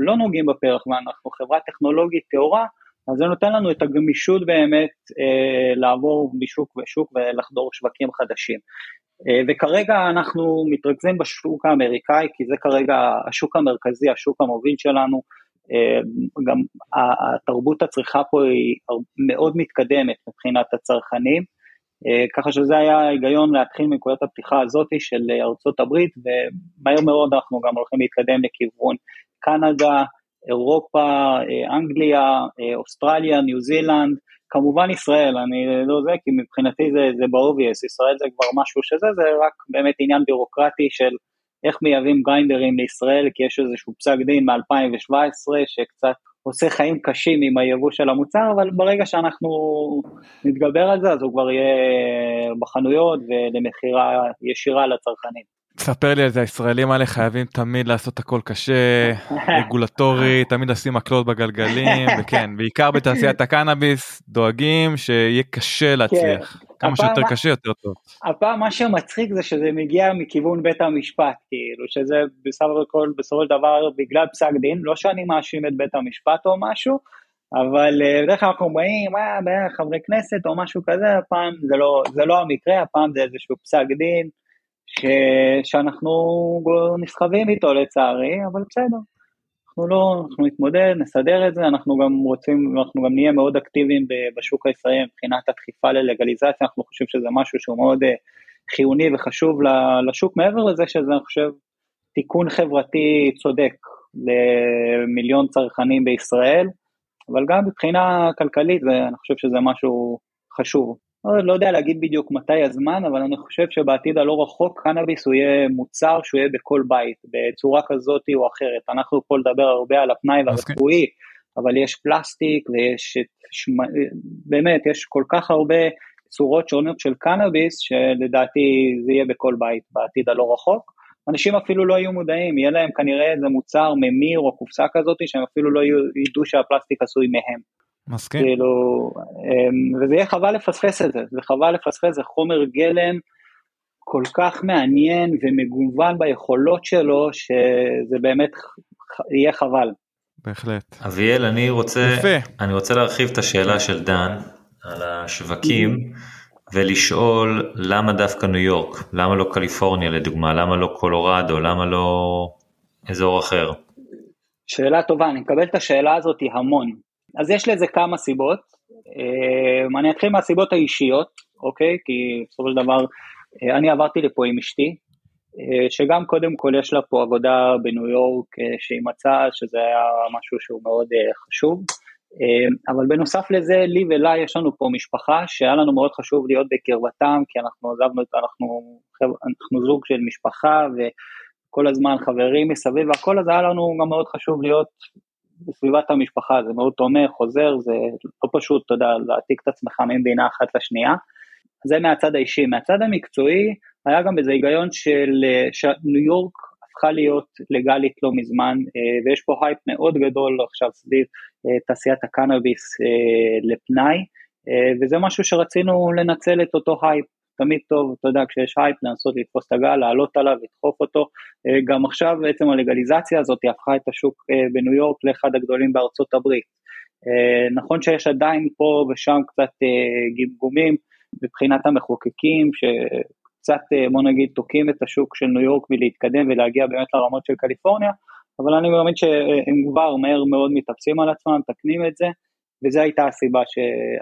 לא נוגעים בפרח, ואנחנו חברה טכנולוגית תאורה, אז זה נותן לנו את הגמישות באמת לעבור משוק לשוק ולחדור שווקים חדשים. וכרגע אנחנו מתרכזים בשוק האמריקאי, כי זה כרגע השוק המרכזי, השוק המוביל שלנו, גם התרבות הצריכה פה היא מאוד מתקדמת מבחינת הצרכנים, ככה שזה היה היגיון להתחיל מנקודת הפתיחה הזאת של ארצות הברית, ומהר מאוד אנחנו גם הולכים להתקדם לכיוון קנדה, אירופה, אנגליה, אוסטרליה, ניו זילנד, כמובן ישראל, אני לא זה, כי מבחינתי זה באובייס, ישראל זה כבר משהו שזה, זה רק באמת עניין בירוקרטי של איך מייבאים גריינדרים לישראל, כי יש איזשהו פסק דין מ-2017, שקצת עושה חיים קשים עם היבוא של המוצר, אבל ברגע שאנחנו נתגבר על זה, אז הוא כבר יהיה בחנויות, ולמחירה ישירה לצרכנים. תספר לי על זה, הישראלים האלה חייבים תמיד לעשות הכל קשה, רגולטורי, תמיד לשים מקלות בגלגלים, וכן, בעיקר בתעשיית הקנאביס, דואגים שיהיה קשה להצליח. כמה שיותר קשה, יותר טוב. הפעם מה שמצחיק זה שזה מגיע מכיוון בית המשפט, כאילו, שזה בסופו של דבר בגלל פסק דין, לא שאני מאשים את בית המשפט או משהו, אבל בדרך כלל אנחנו באים, חברי כנסת או משהו כזה, הפעם זה לא המקרה, הפעם זה איזשהו פסק דין, שאנחנו נסחבים איתו לצערי, אבל בסדר, אנחנו נתמודד, נסדר את זה, אנחנו גם נהיה מאוד אקטיביים בשוק הישראלי, מבחינת הדחיפה ללגליזציה, אנחנו חושבים שזה משהו שהוא מאוד חיוני וחשוב לשוק, מעבר לזה שזה, אני חושב, תיקון חברתי צודק למיליון צרכנים בישראל, אבל גם מבחינה כלכלית, אני חושב שזה משהו חשוב. לא יודע להגיד בדיוק מתי הזמן, אבל אני חושב שבעתיד הלא רחוק, קנאביס הוא יהיה מוצר שהוא יהיה בכל בית, בצורה כזאת או אחרת. אנחנו פה לדבר הרבה על הפנאי והרפואי, אבל יש פלסטיק ויש באמת, יש כל כך הרבה צורות שונות של קנאביס, שלדעתי זה יהיה בכל בית, בעתיד הלא רחוק. אנשים אפילו לא יהיו מודעים, יהיה להם כנראה איזה מוצר ממיר או קופסה כזאת, שהם אפילו לא ידעו שהפלסטיק עשוי מהם. מסכים. וזה יהיה חבל לפספס את זה, זה חבל לפספס, זה חומר גלם כל כך מעניין ומגוון ביכולות שלו, שזה באמת יהיה חבל. בהחלט. אביאל, אני רוצה להרחיב את השאלה של דן על השווקים, ולשאול למה דווקא ניו יורק, למה לא קליפורניה לדוגמה, למה לא קולורדו, למה לא אזור אחר? שאלה טובה, אני מקבל את השאלה הזאת המון. אז יש לזה כמה סיבות, אני אתחיל מהסיבות האישיות, אוקיי, כי בסופו של דבר, אני עברתי לפה עם אשתי, שגם קודם כל יש לה פה עבודה בניו יורק, שהיא מצאה שזה היה משהו שהוא מאוד חשוב, אבל בנוסף לזה, לי ולה יש לנו פה משפחה, שהיה לנו מאוד חשוב להיות בקרבתם, כי אנחנו עזבנו, אנחנו זוג של משפחה, וכל הזמן חברים מסביב, והכל הזה היה לנו גם מאוד חשוב להיות, בסביבת המשפחה, זה מאוד תומך, חוזר, זה לא פשוט, אתה יודע, להעתיק את עצמך ממדינה אחת לשנייה, זה מהצד האישי, מהצד המקצועי, היה גם איזה היגיון שניו יורק הפכה להיות לגלית לא מזמן, ויש פה הייפ מאוד גדול עכשיו סביב תעשיית הקנאביס לפנאי, וזה משהו שרצינו לנצל את אותו הייפ, תמיד טוב, אתה יודע, כשיש הייפ, לנסות לתפוס את הגל, לעלות עליו, לדחוף אותו. גם עכשיו, בעצם הלגליזציה הזאת הפכה את השוק בניו יורק לאחד הגדולים בארצות הברית. נכון שיש עדיין פה ושם קצת גמגומים מבחינת המחוקקים, שקצת, בוא נגיד, תוקעים את השוק של ניו יורק מלהתקדם ולהגיע באמת לרמות של קליפורניה, אבל אני מאמין שהם כבר מהר מאוד מתאפסים על עצמם, תקנים את זה, וזו הייתה הסיבה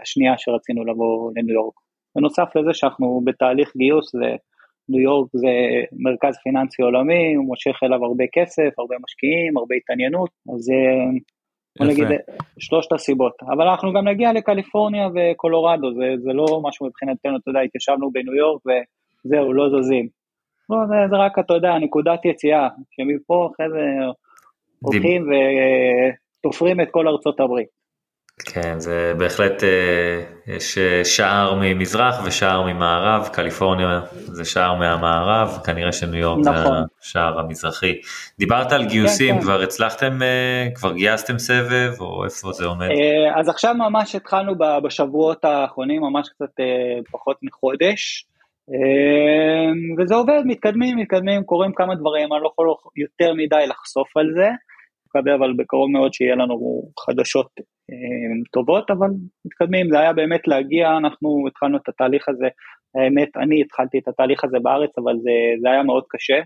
השנייה שרצינו לבוא לניו יורק. בנוסף לזה שאנחנו בתהליך גיוס, וניו יורק זה מרכז פיננסי עולמי, הוא מושך אליו הרבה כסף, הרבה משקיעים, הרבה התעניינות, אז בוא נגיד, שלושת הסיבות. אבל אנחנו גם נגיע לקליפורניה וקולורדו, זה לא משהו מבחינתנו, אתה יודע, התיישבנו בניו יורק וזהו, לא זזים. לא, זה רק, אתה יודע, נקודת יציאה, שמפה אחרי זה הולכים ותופרים את כל ארצות הברית. כן, זה בהחלט, יש שער ממזרח ושער ממערב, קליפורניה זה שער מהמערב, כנראה שניו יורק נכון. זה השער המזרחי. דיברת על גיוסים, כן, כבר כן. הצלחתם, כבר גייסתם סבב, או איפה זה עומד? אז עכשיו ממש התחלנו בשבועות האחרונים, ממש קצת פחות מחודש, וזה עובד, מתקדמים, קוראים כמה דברים, אני לא יכול יותר מדי לחשוף על זה, אבל בקרוב מאוד שיהיה לנו חדשות טובות, אבל מתקדמים, זה היה באמת להגיע, אנחנו התחלנו את התהליך הזה, האמת, אני התחלתי את התהליך הזה בארץ, אבל זה היה מאוד קשה,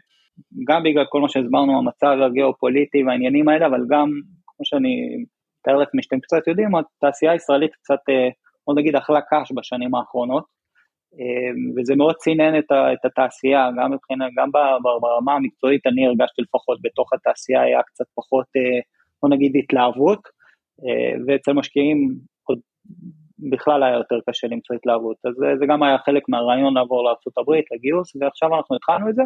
גם בגלל כל מה שהסברנו, המצב הגיאופוליטי והעניינים האלה, אבל גם, כמו שאני מתאר לעצמי שאתם קצת יודעים, התעשייה הישראלית קצת, בוא נגיד, אכלה קש בשנים האחרונות, וזה מאוד צינן את התעשייה, גם מבחינה, גם ברמה המקצועית, אני הרגשתי לפחות בתוך התעשייה, היה קצת פחות, בוא נגיד, התלהבות, ואצל משקיעים עוד בכלל היה יותר קשה למצוא התלהבות, אז זה גם היה חלק מהרעיון לעבור לארצות הברית, לגיוס, ועכשיו אנחנו התחלנו את זה,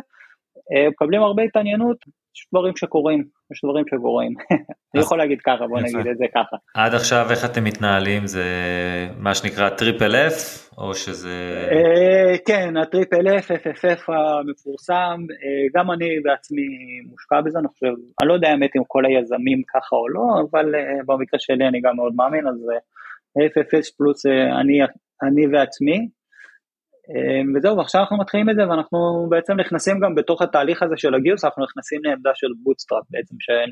מקבלים הרבה התעניינות, יש דברים שקוראים, אני יכול להגיד ככה, בוא נגיד את זה ככה. עד עכשיו איך אתם מתנהלים, זה מה שנקרא טריפל אף, או שזה... כן, הטריפל אף, FFF המפורסם, גם אני בעצמי מושקע בזה, אני חושב, אני לא יודע האמת אם כל היזמים ככה או לא, אבל במקרה שלי אני גם מאוד מאמין, אז FFF פלוס אני ועצמי, וזהו, ועכשיו אנחנו מתחילים את זה, ואנחנו בעצם נכנסים גם בתוך התהליך הזה של הגיוס, אנחנו נכנסים לעמדה של בוטסטראפ, בעצם שאין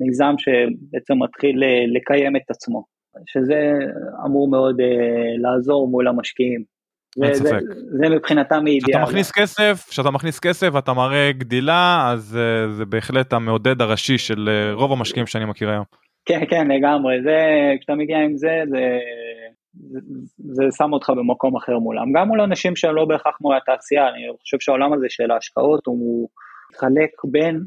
למיזם שבעצם מתחיל לקיים את עצמו, שזה אמור מאוד לעזור מול המשקיעים. זה מבחינתם אידיאל. כשאתה מכניס כסף, אתה מראה גדילה, אז זה בהחלט המעודד הראשי של רוב המשקיעים שאני מכיר היום. כן, לגמרי, כשאתה מגיע עם זה, זה שם אותך במקום אחר מולם, גם מול אנשים שהם לא בהכרח מול התעשייה, אני חושב שהעולם הזה של ההשקעות, הוא מתחלק בין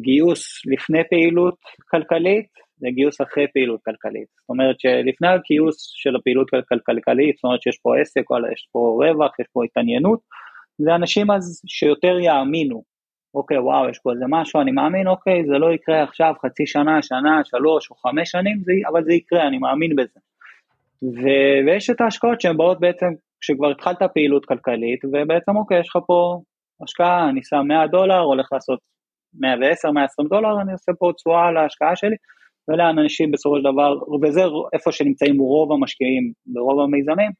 גיוס לפני פעילות כלכלית, לגיוס אחרי פעילות כלכלית, זאת אומרת שלפני הגיוס של הפעילות כלכלית, זאת אומרת שיש פה עסק, יש פה רווח, יש פה התעניינות, זה אנשים אז שיותר יאמינו, אוקיי, וואו, יש פה איזה משהו, אני מאמין, אוקיי, זה לא יקרה עכשיו, חצי שנה, שנה, 3 או 5 שנים, אבל זה יקרה, אני מאמין בזה. ויש את ההשקעות שהן באות בעצם, כשכבר התחלת פעילות כלכלית, ובעצם אוקיי, יש לך פה השקעה, אני שם $100, הולך לעשות $110, $120, אני עושה פה תשואה להשקעה שלי, ולאנשים בסופו של דבר, וזה איפה שנמצאים רוב המשקיעים, ברוב המיזמים,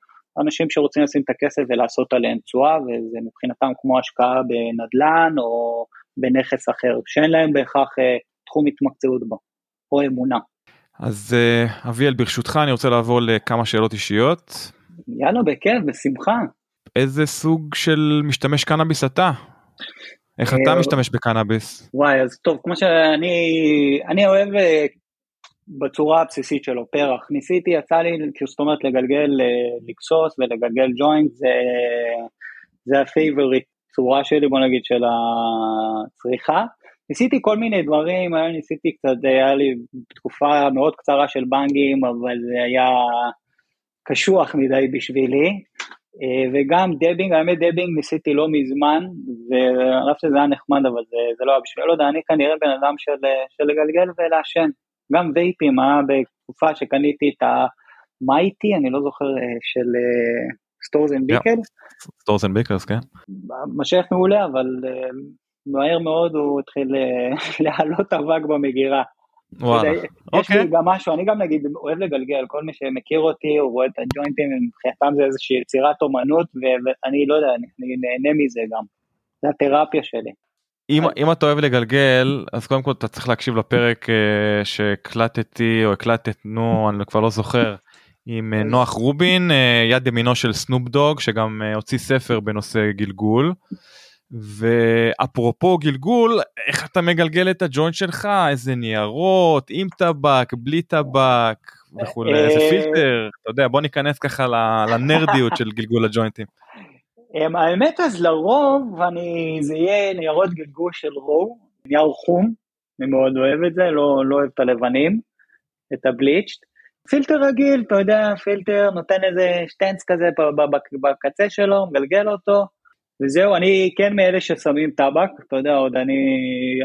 אנשים שרוצים לשים את הכסף ולעשות עליהם תשואה, וזה מבחינתם כמו השקעה בנדלן, או בנכס אחר, שאין להם בהכרח תחום התמקצעות בו, או אמונה. אז אביאל, ברשותך, אני רוצה לעבור לכמה שאלות אישיות. יאללה, בכיף, בשמחה. איזה סוג של משתמש קנאביס אתה? איך אתה משתמש בקנאביס? וואי, אז טוב, כמו שאני אוהב בצורה הבסיסית שלו, פרח. ניסיתי, יצא לי, זאת אומרת, לגלגל לקסוס ולגלגל ג'וינט, זה הפייבורית צורה שלי, בוא נגיד, של הצריכה. ניסיתי כל מיני דברים, ניסיתי קצת, היה לי תקופה מאוד קצרה של בנגים, אבל זה היה קשוח מדי בשבילי, וגם דבינג, האמת דבינג ניסיתי לא מזמן, ואני חושב שזה היה נחמד, אבל זה לא היה בשבילי, לא יודע, אני כנראה בן אדם של לגלגל ולעשן, גם וייפים, היה בתקופה שקניתי את המייטי, אני לא זוכר, של סטורז אנד ביקל, סטורז אנד ביקל, כן. משך מעולה, אבל... מהר מאוד הוא התחיל להעלות אבק במגירה, יש לי גם משהו, אני גם נגיד אוהב לגלגל, כל מי שמכיר אותי הוא רואה את הג'וינטים, ומבחינתם זה איזושהי יצירת אומנות, ואני לא יודע, אני נהנה מזה גם, זה התרפיה שלי. אם אתה אוהב לגלגל, אז קודם כל אתה צריך להקשיב לפרק שהקלטתי, או הקלטנו, אני כבר לא זוכר, עם נוח רובין, יד ימינו של סנופ דוג, שגם הוציא ספר בנושא גלגול, ואפרופו גלגול, איך אתה מגלגל את הג'וינט שלך, איזה ניירות, עם טבק, בלי טבק, וכולי, איזה פילטר, אתה יודע, בוא ניכנס ככה לנרדיות של גלגול הג'וינטים. האמת אז לרוב, זה יהיה ניירות גלגול של רוב, נייר חום, אני מאוד אוהב את זה, לא אוהב את הלבנים, את הבליצ'ט, פילטר רגיל, אתה יודע, פילטר נותן איזה שטנץ כזה בקצה שלו, מגלגל אותו, וזהו, אני כן מאלה ששמים טבק, אתה יודע, עוד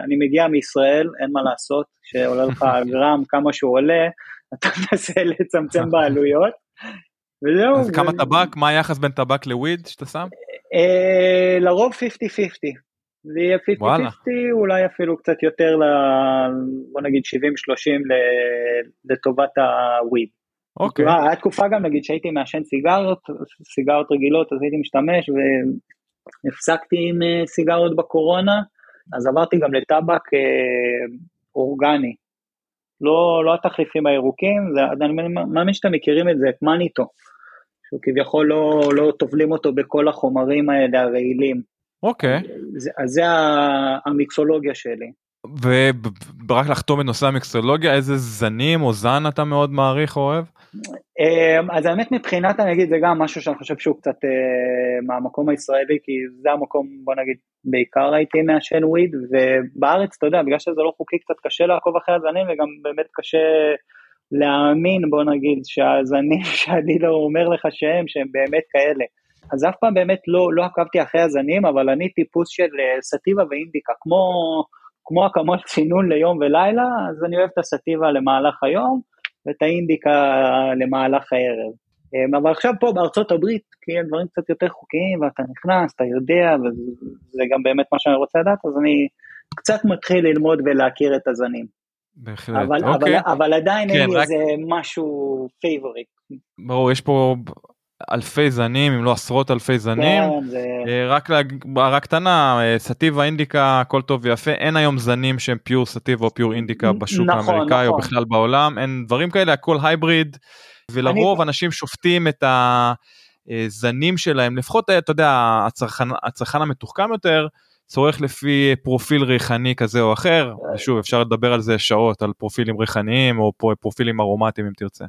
אני מגיע מישראל, אין מה לעשות, שעולה לך גרם, כמה שהוא עולה, אתה מנסה לצמצם בעלויות, וזהו. אז כמה טבק, מה היחס בין טבק לוויד שאתה שם? לרוב 50-50, זה יהיה 50-50, אולי אפילו קצת יותר, בוא נגיד 70-30 לטובת הוויד. אוקיי. התקופה גם נגיד שהייתי מעשן סיגרות רגילות, אז הייתי משתמש הפסקתי עם סיגרות בקורונה, אז עברתי גם לטבק אורגני, לא התחליפים הירוקים, אני מאמין שאתם מכירים את זה, את מניטו, שהוא כביכול לא תובלים אותו בכל החומרים האלה הרעילים. אוקיי. אז זה המיקסולוגיה שלי. ורק לחתום את נושא המיקסולוגיה, איזה זנים או זן אתה מאוד מעריך או אוהב? אז האמת מבחינת, אני אגיד, זה גם משהו שאני חושב שהוא קצת מהמקום הישראלי, כי זה המקום, בוא נגיד, בעיקר הייתי מעשן וויד, ובארץ, אתה יודע, בגלל שזה לא חוקי, קצת קשה לעקוב אחרי הזנים, וגם באמת קשה להאמין, בוא נגיד, שהזנים שהדילר אומר לך שהם באמת כאלה. אז אף פעם באמת לא עקבתי אחרי הזנים, אבל אני טיפוס של סטיבה ואינדיקה, כמו הקמות צינון ליום ולילה, אז אני אוהב את הסטיבה למהלך היום, ואת האינדיקה למהלך הערב. אבל עכשיו פה בארצות הברית, כי הם דברים קצת יותר חוקיים, ואתה נכנס, אתה יודע, וזה גם באמת מה שאני רוצה לדעת, אז אני קצת מתחיל ללמוד ולהכיר את הזנים. בהחלט, אוקיי. אבל עדיין אין לי איזה משהו פייבוריט. ברור, יש פה אלפי זנים, אם לא עשרות אלפי זנים, רק קטנה, סטיבה, אינדיקה, הכל טוב ויפה, אין היום זנים שהם פיור סטיבה או פיור אינדיקה בשוק האמריקאי או בכלל בעולם, אין דברים כאלה, הכל הייבריד, ולרוב אנשים שופטים את הזנים שלהם, לפחות, אתה יודע, הצרכן המתוחכם יותר, צורך לפי פרופיל ריחני כזה או אחר, שוב, אפשר לדבר על זה שעות, על פרופילים ריחניים או פרופילים ארומטיים אם תרצה.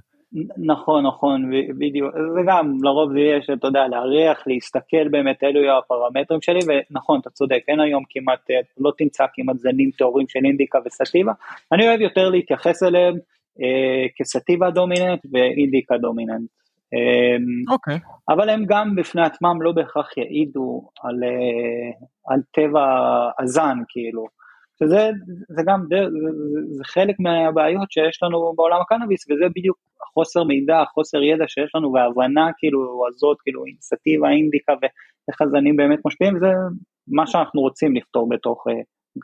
נכון, בדיוק, וגם לרוב זה יש, אתה יודע, להריח, להסתכל באמת, אלו יהיו הפרמטרים שלי, ונכון, אתה צודק, אין היום כמעט, לא תמצא כמעט זנים תיאורים של אינדיקה וסטיבה, אני אוהב יותר להתייחס אליהם כסטיבה דומיננט ואינדיקה דומיננט. אוקיי. אבל הם גם בפני עצמם לא בהכרח יעידו על טבע הזן, כאילו. שזה גם זה חלק מהבעיות שיש לנו בעולם הקנאביס, וזה בדיוק חוסר מידע, חוסר ידע שיש לנו, וההבנה כאילו הזאת, כאילו אינסטיבה, אינדיקה, ואיך הזנים באמת משפיעים, זה מה שאנחנו רוצים לפתור בתוך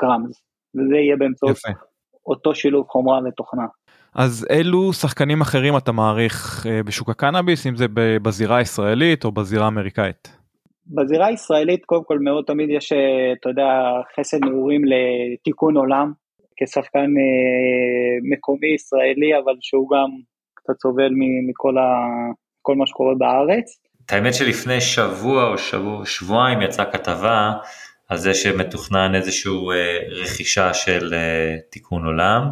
גרמס, וזה יהיה באמצעות אותו שילוב חומרה ותוכנה. אז אילו שחקנים אחרים אתה מעריך בשוק הקנאביס, אם זה בזירה הישראלית או בזירה האמריקאית? בזירה הישראלית, קודם כל מאוד תמיד יש, אתה יודע, חסד נעורים לתיקון עולם, כשחקן מקומי ישראלי, אבל שהוא גם קצת סובל מכל מה שקורה בארץ. את האמת שלפני שבוע או שבועיים יצאה כתבה, על זה שמתוכנן איזושהי רכישה של תיקון עולם,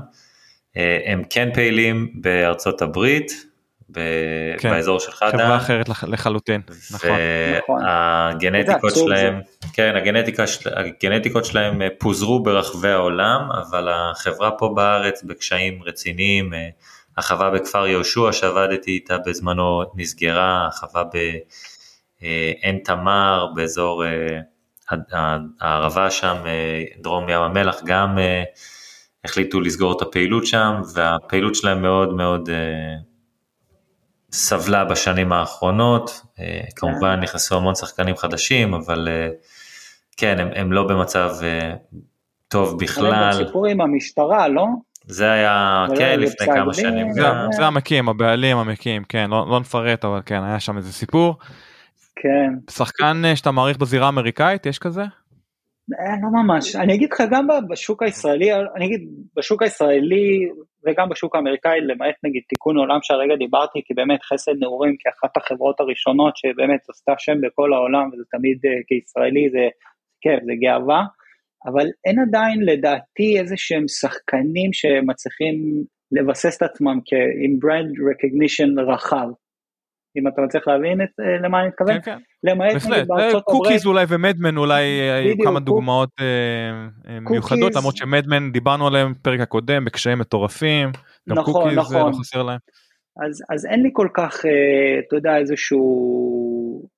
הם כן פעילים בארצות הברית, באזור של חדה. חברה אחרת לחלוטין, נכון. הגנטיקות שלהם פוזרו ברחבי העולם, אבל החברה פה בארץ בקשיים רציניים, החווה בכפר יהושע שעבדתי איתה בזמנו נסגרה, החווה בעין תמר, באזור הערבה שם, דרום ים המלח גם החליטו לסגור את הפעילות שם, והפעילות שלהם מאוד מאוד סבלה בשנים האחרונות, כמובן נכנסו המון שחקנים חדשים, אבל כן, הם לא במצב טוב בכלל. הם בשיפור עם המשטרה, לא? זה היה, כן, לפני כמה שנים. זה המקים, הבעלים המקים, כן, לא נפרט, אבל כן, היה שם איזה סיפור. כן. שחקן שאתה מעריך בזירה האמריקאית, יש כזה? לא ממש, אני אגיד לך גם בשוק הישראלי, אני אגיד בשוק הישראלי וגם בשוק האמריקאי, למעט נגיד תיקון עולם שהרגע דיברתי, כי באמת חסד נעורים כאחת החברות הראשונות שבאמת עשתה שם בכל העולם, וזה תמיד כישראלי זה כיף, זה גאווה, אבל אין עדיין לדעתי איזה שהם שחקנים שמצליחים לבסס את עצמם עם ברנד רקגנישן רחב. אם אתה מצליח להבין למה אני מתכוון. למעט בארצות הברית. קוקיז אולי ומדמן אולי היו כמה דוגמאות מיוחדות, למרות שמדמן דיברנו עליהם בפרק הקודם, בקשיים מטורפים, גם קוקיז לא חסר להם. אז אין לי כל כך, אתה יודע, איזשהו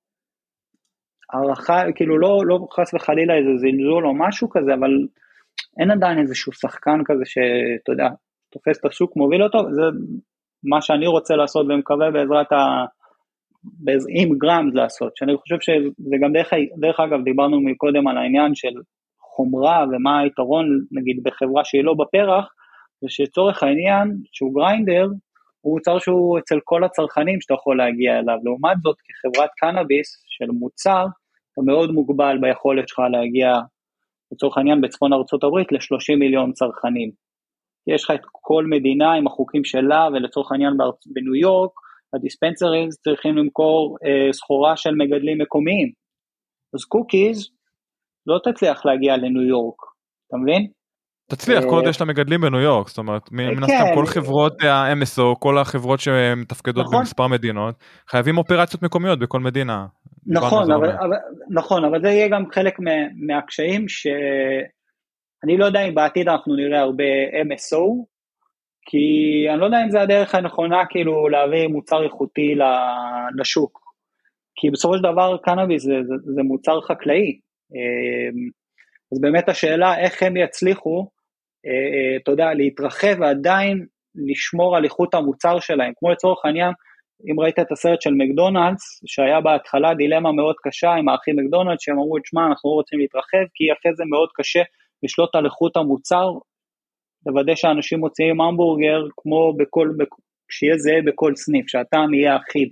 הערכה, כאילו לא חס וחלילה איזה זלזול או משהו כזה, אבל אין עדיין איזשהו שחקן כזה שאתה יודע, תופס את השוק, מוביל אותו, זה מה שאני רוצה לעשות ומקווה בעזרת עם גראמס לעשות, שאני חושב שזה גם דרך אגב דיברנו מקודם על העניין של חומרה ומה היתרון נגיד בחברה שהיא לא בפרח, ושצורך העניין שהוא גריינדר, הוא מוצר שהוא אצל כל הצרכנים שאתה יכול להגיע אליו, לעומת זאת כחברת קנאביס של מוצר, אתה מאוד מוגבל ביכולת שלך להגיע לצורך העניין בצפון ארצות הברית ל-30 מיליון צרכנים, יש לך את כל מדינה עם החוקים שלה, ולצורך העניין בניו יורק, הדיספנסרים צריכים למכור סחורה של מגדלים מקומיים, אז קוקיז לא תצליח להגיע לניו יורק, אתה מבין? תצליח, כל עוד יש לה מגדלים בניו יורק, זאת אומרת, מנסתם כל חברות ה-MSO, כל החברות שמתפקדות במספר מדינות, חייבים אופרציות מקומיות בכל מדינה. נכון, אבל זה יהיה גם חלק מהקשיים ש... אני לא יודע אם בעתיד אנחנו נראה הרבה MSO, כי אני לא יודע אם זה הדרך הנכונה כאילו להביא מוצר איכותי לשוק, כי בסופו של דבר קנאביס זה מוצר חקלאי, אז באמת השאלה איך הם יצליחו, אתה יודע, להתרחב ועדיין לשמור על איכות המוצר שלהם, כמו לצורך העניין, אם ראית את הסרט של מקדונלדס, שהיה בהתחלה דילמה מאוד קשה עם האחים מקדונלדס, שהם אמרו, תשמע, אנחנו לא רוצים להתרחב, כי אחרי זה מאוד קשה, לשלוט על איכות המוצר, לוודא שאנשים מוציאים המבורגר, כמו שיהיה זהה בכל סניף, שהטעם יהיה אחיד,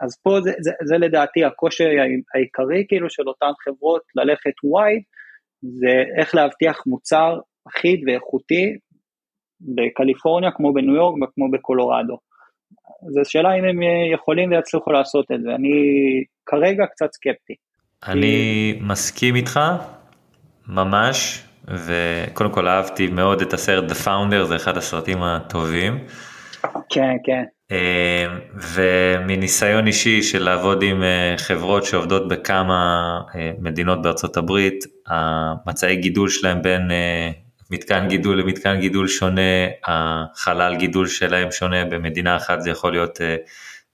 אז פה זה לדעתי הקושי העיקרי, כאילו של אותן חברות, ללכת ווייד, זה איך להבטיח מוצר אחיד ואיכותי, בקליפורניה, כמו בניו יורק, וכמו בקולורדו, זו שאלה אם הם יכולים ויצליחו לעשות את זה, אני כרגע קצת סקפטי. אני מסכים איתך, ממש, וקודם כל אהבתי מאוד את הסרט The Founder, זה אחד הסרטים הטובים. כן, כן. ומניסיון אישי של לעבוד עם חברות שעובדות בכמה מדינות בארצות הברית, המצעי גידול שלהם בין מתקן גידול למתקן גידול שונה, החלל גידול שלהם שונה, במדינה אחת זה יכול להיות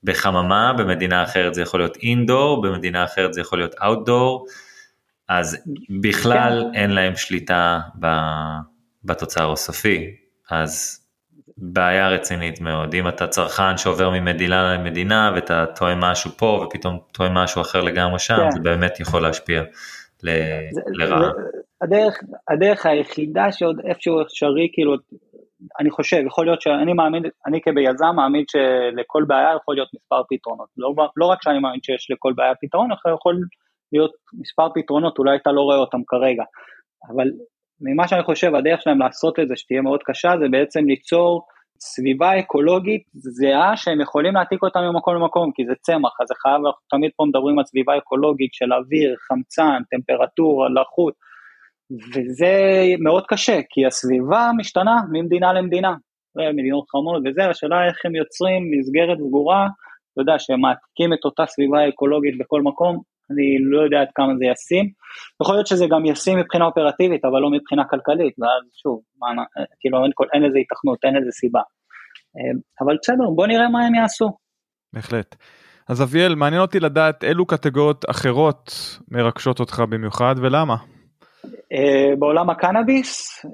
בחממה, במדינה אחרת זה יכול להיות אינדור, במדינה אחרת זה יכול להיות אאוטדור, אז בכלל אין להם שליטה בתוצר הסופי, אז בעיה רצינית מאוד, אם אתה צרכן שעובר ממדינה למדינה, ואתה טועה משהו פה, ופתאום טועה משהו אחר לגמרי שם, זה באמת יכול להשפיע לרעה. הדרך היחידה שעוד איפשהו אפשרי, כאילו, אני חושב, יכול להיות שאני מאמין, אני כביזם מאמין שלכל בעיה יכול להיות מספר פתרונות, לא רק שאני מאמין שיש לכל בעיה פתרון, אחרי יכול להיות מספר פתרונות, אולי אתה לא רואה אותם כרגע, אבל ממה שאני חושב, הדרך שלהם לעשות את זה, שתהיה מאוד קשה, זה בעצם ליצור סביבה אקולוגית זהה, שהם יכולים להעתיק אותם ממקום למקום, כי זה צמח, אז חייב, אנחנו תמיד פה מדברים על סביבה אקולוגית, של אוויר, חמצן, טמפרטורה, לחות, וזה מאוד קשה, כי הסביבה משתנה ממדינה למדינה, מדינות חמות וזה, השאלה איך הם יוצרים מסגרת וגורה, אתה יודע, שהם מעתיקים את אותה סביבה אקולוגית בכל מקום, אני לא יודע עד כמה זה ישים, יכול להיות שזה גם ישים מבחינה אופרטיבית, אבל לא מבחינה כלכלית, ואז שוב, כאילו אין איזה התכנות, אין איזה סיבה, אבל בסדר, בוא נראה מה הם יעשו. בהחלט. אז אביאל, מעניין אותי לדעת אילו קטגוריות אחרות מרגשות אותך במיוחד, ולמה? בעולם הקנאביס,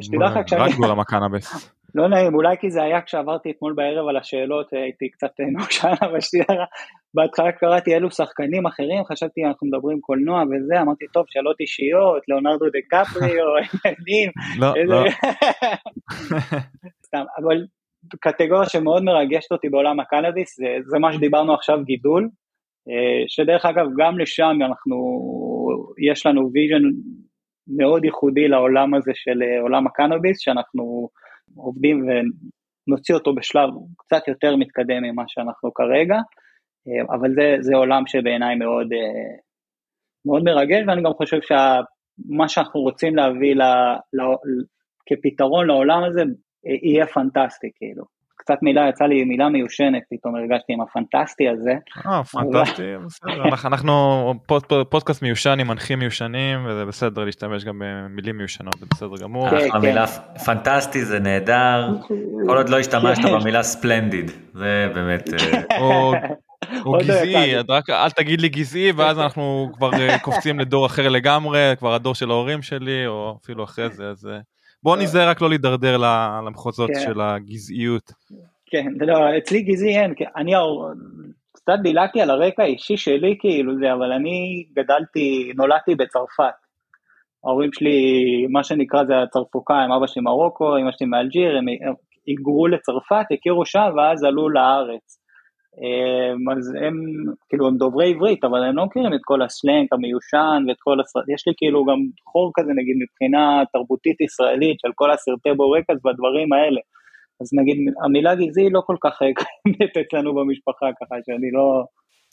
שתדע לך כשאני... רק בעולם הקנאביס. לא נעים, אולי כי זה היה כשעברתי אתמול בערב על השאלות, הייתי קצת נושן, אבל שתדע לך, בהתחלה קראתי אלו שחקנים אחרים, חשבתי אנחנו מדברים קולנוע וזה, אמרתי טוב, שאלות אישיות, לאונרדו דקפריו, ילדים, לא, סתם, אבל קטגוריה שמאוד מרגשת אותי בעולם הקנאביס, זה מה שדיברנו עכשיו, גידול, שדרך אגב גם לשם אנחנו, יש לנו ויז'ן מאוד ייחודי לעולם הזה של עולם הקנאביס, שאנחנו עובדים ונוציא אותו בשלב קצת יותר מתקדם ממה שאנחנו כרגע, אבל זה עולם שבעיניי מאוד, מאוד מרגש, ואני גם חושב שמה שאנחנו רוצים להביא כפתרון לעולם הזה, יהיה פנטסטי כאילו. קצת מילה, יצא לי מילה מיושנת, פתאום הרגשתי עם הפנטסטי הזה. פנטסטי, בסדר. אנחנו פודקאסט מיושן עם מנחים מיושנים, וזה בסדר להשתמש גם במילים מיושנות, זה בסדר גמור. המילה פנטסטי זה נהדר, כל עוד לא השתמשת במילה ספלנדיד, זה באמת... או גזעי, אל תגיד לי גזעי, ואז אנחנו כבר קופצים לדור אחר לגמרי, כבר הדור של ההורים שלי, או אפילו אחרי זה, אז... בוא נזהר רק לא להידרדר למחוזות של הגזעיות. כן, לא, אצלי גזעי אין, אני קצת דילגתי על הרקע האישי שלי כאילו זה, אבל אני גדלתי, נולדתי בצרפת, ההורים שלי, מה שנקרא זה הצרפוקאים, אבא שלי מרוקו, אמא שלי מאלג'יר, הם היגרו לצרפת, הכירו שם ואז עלו לארץ, אז הם, כאילו הם דוברי עברית, אבל הם לא מכירים את כל הסלנג המיושן ואת כל הסרטים, יש לי כאילו גם חור כזה נגיד מבחינה תרבותית ישראלית של כל הסרטי בורקס והדברים האלה, אז נגיד המילה גזעי לא כל כך קיימת אצלנו במשפחה ככה, שאני לא,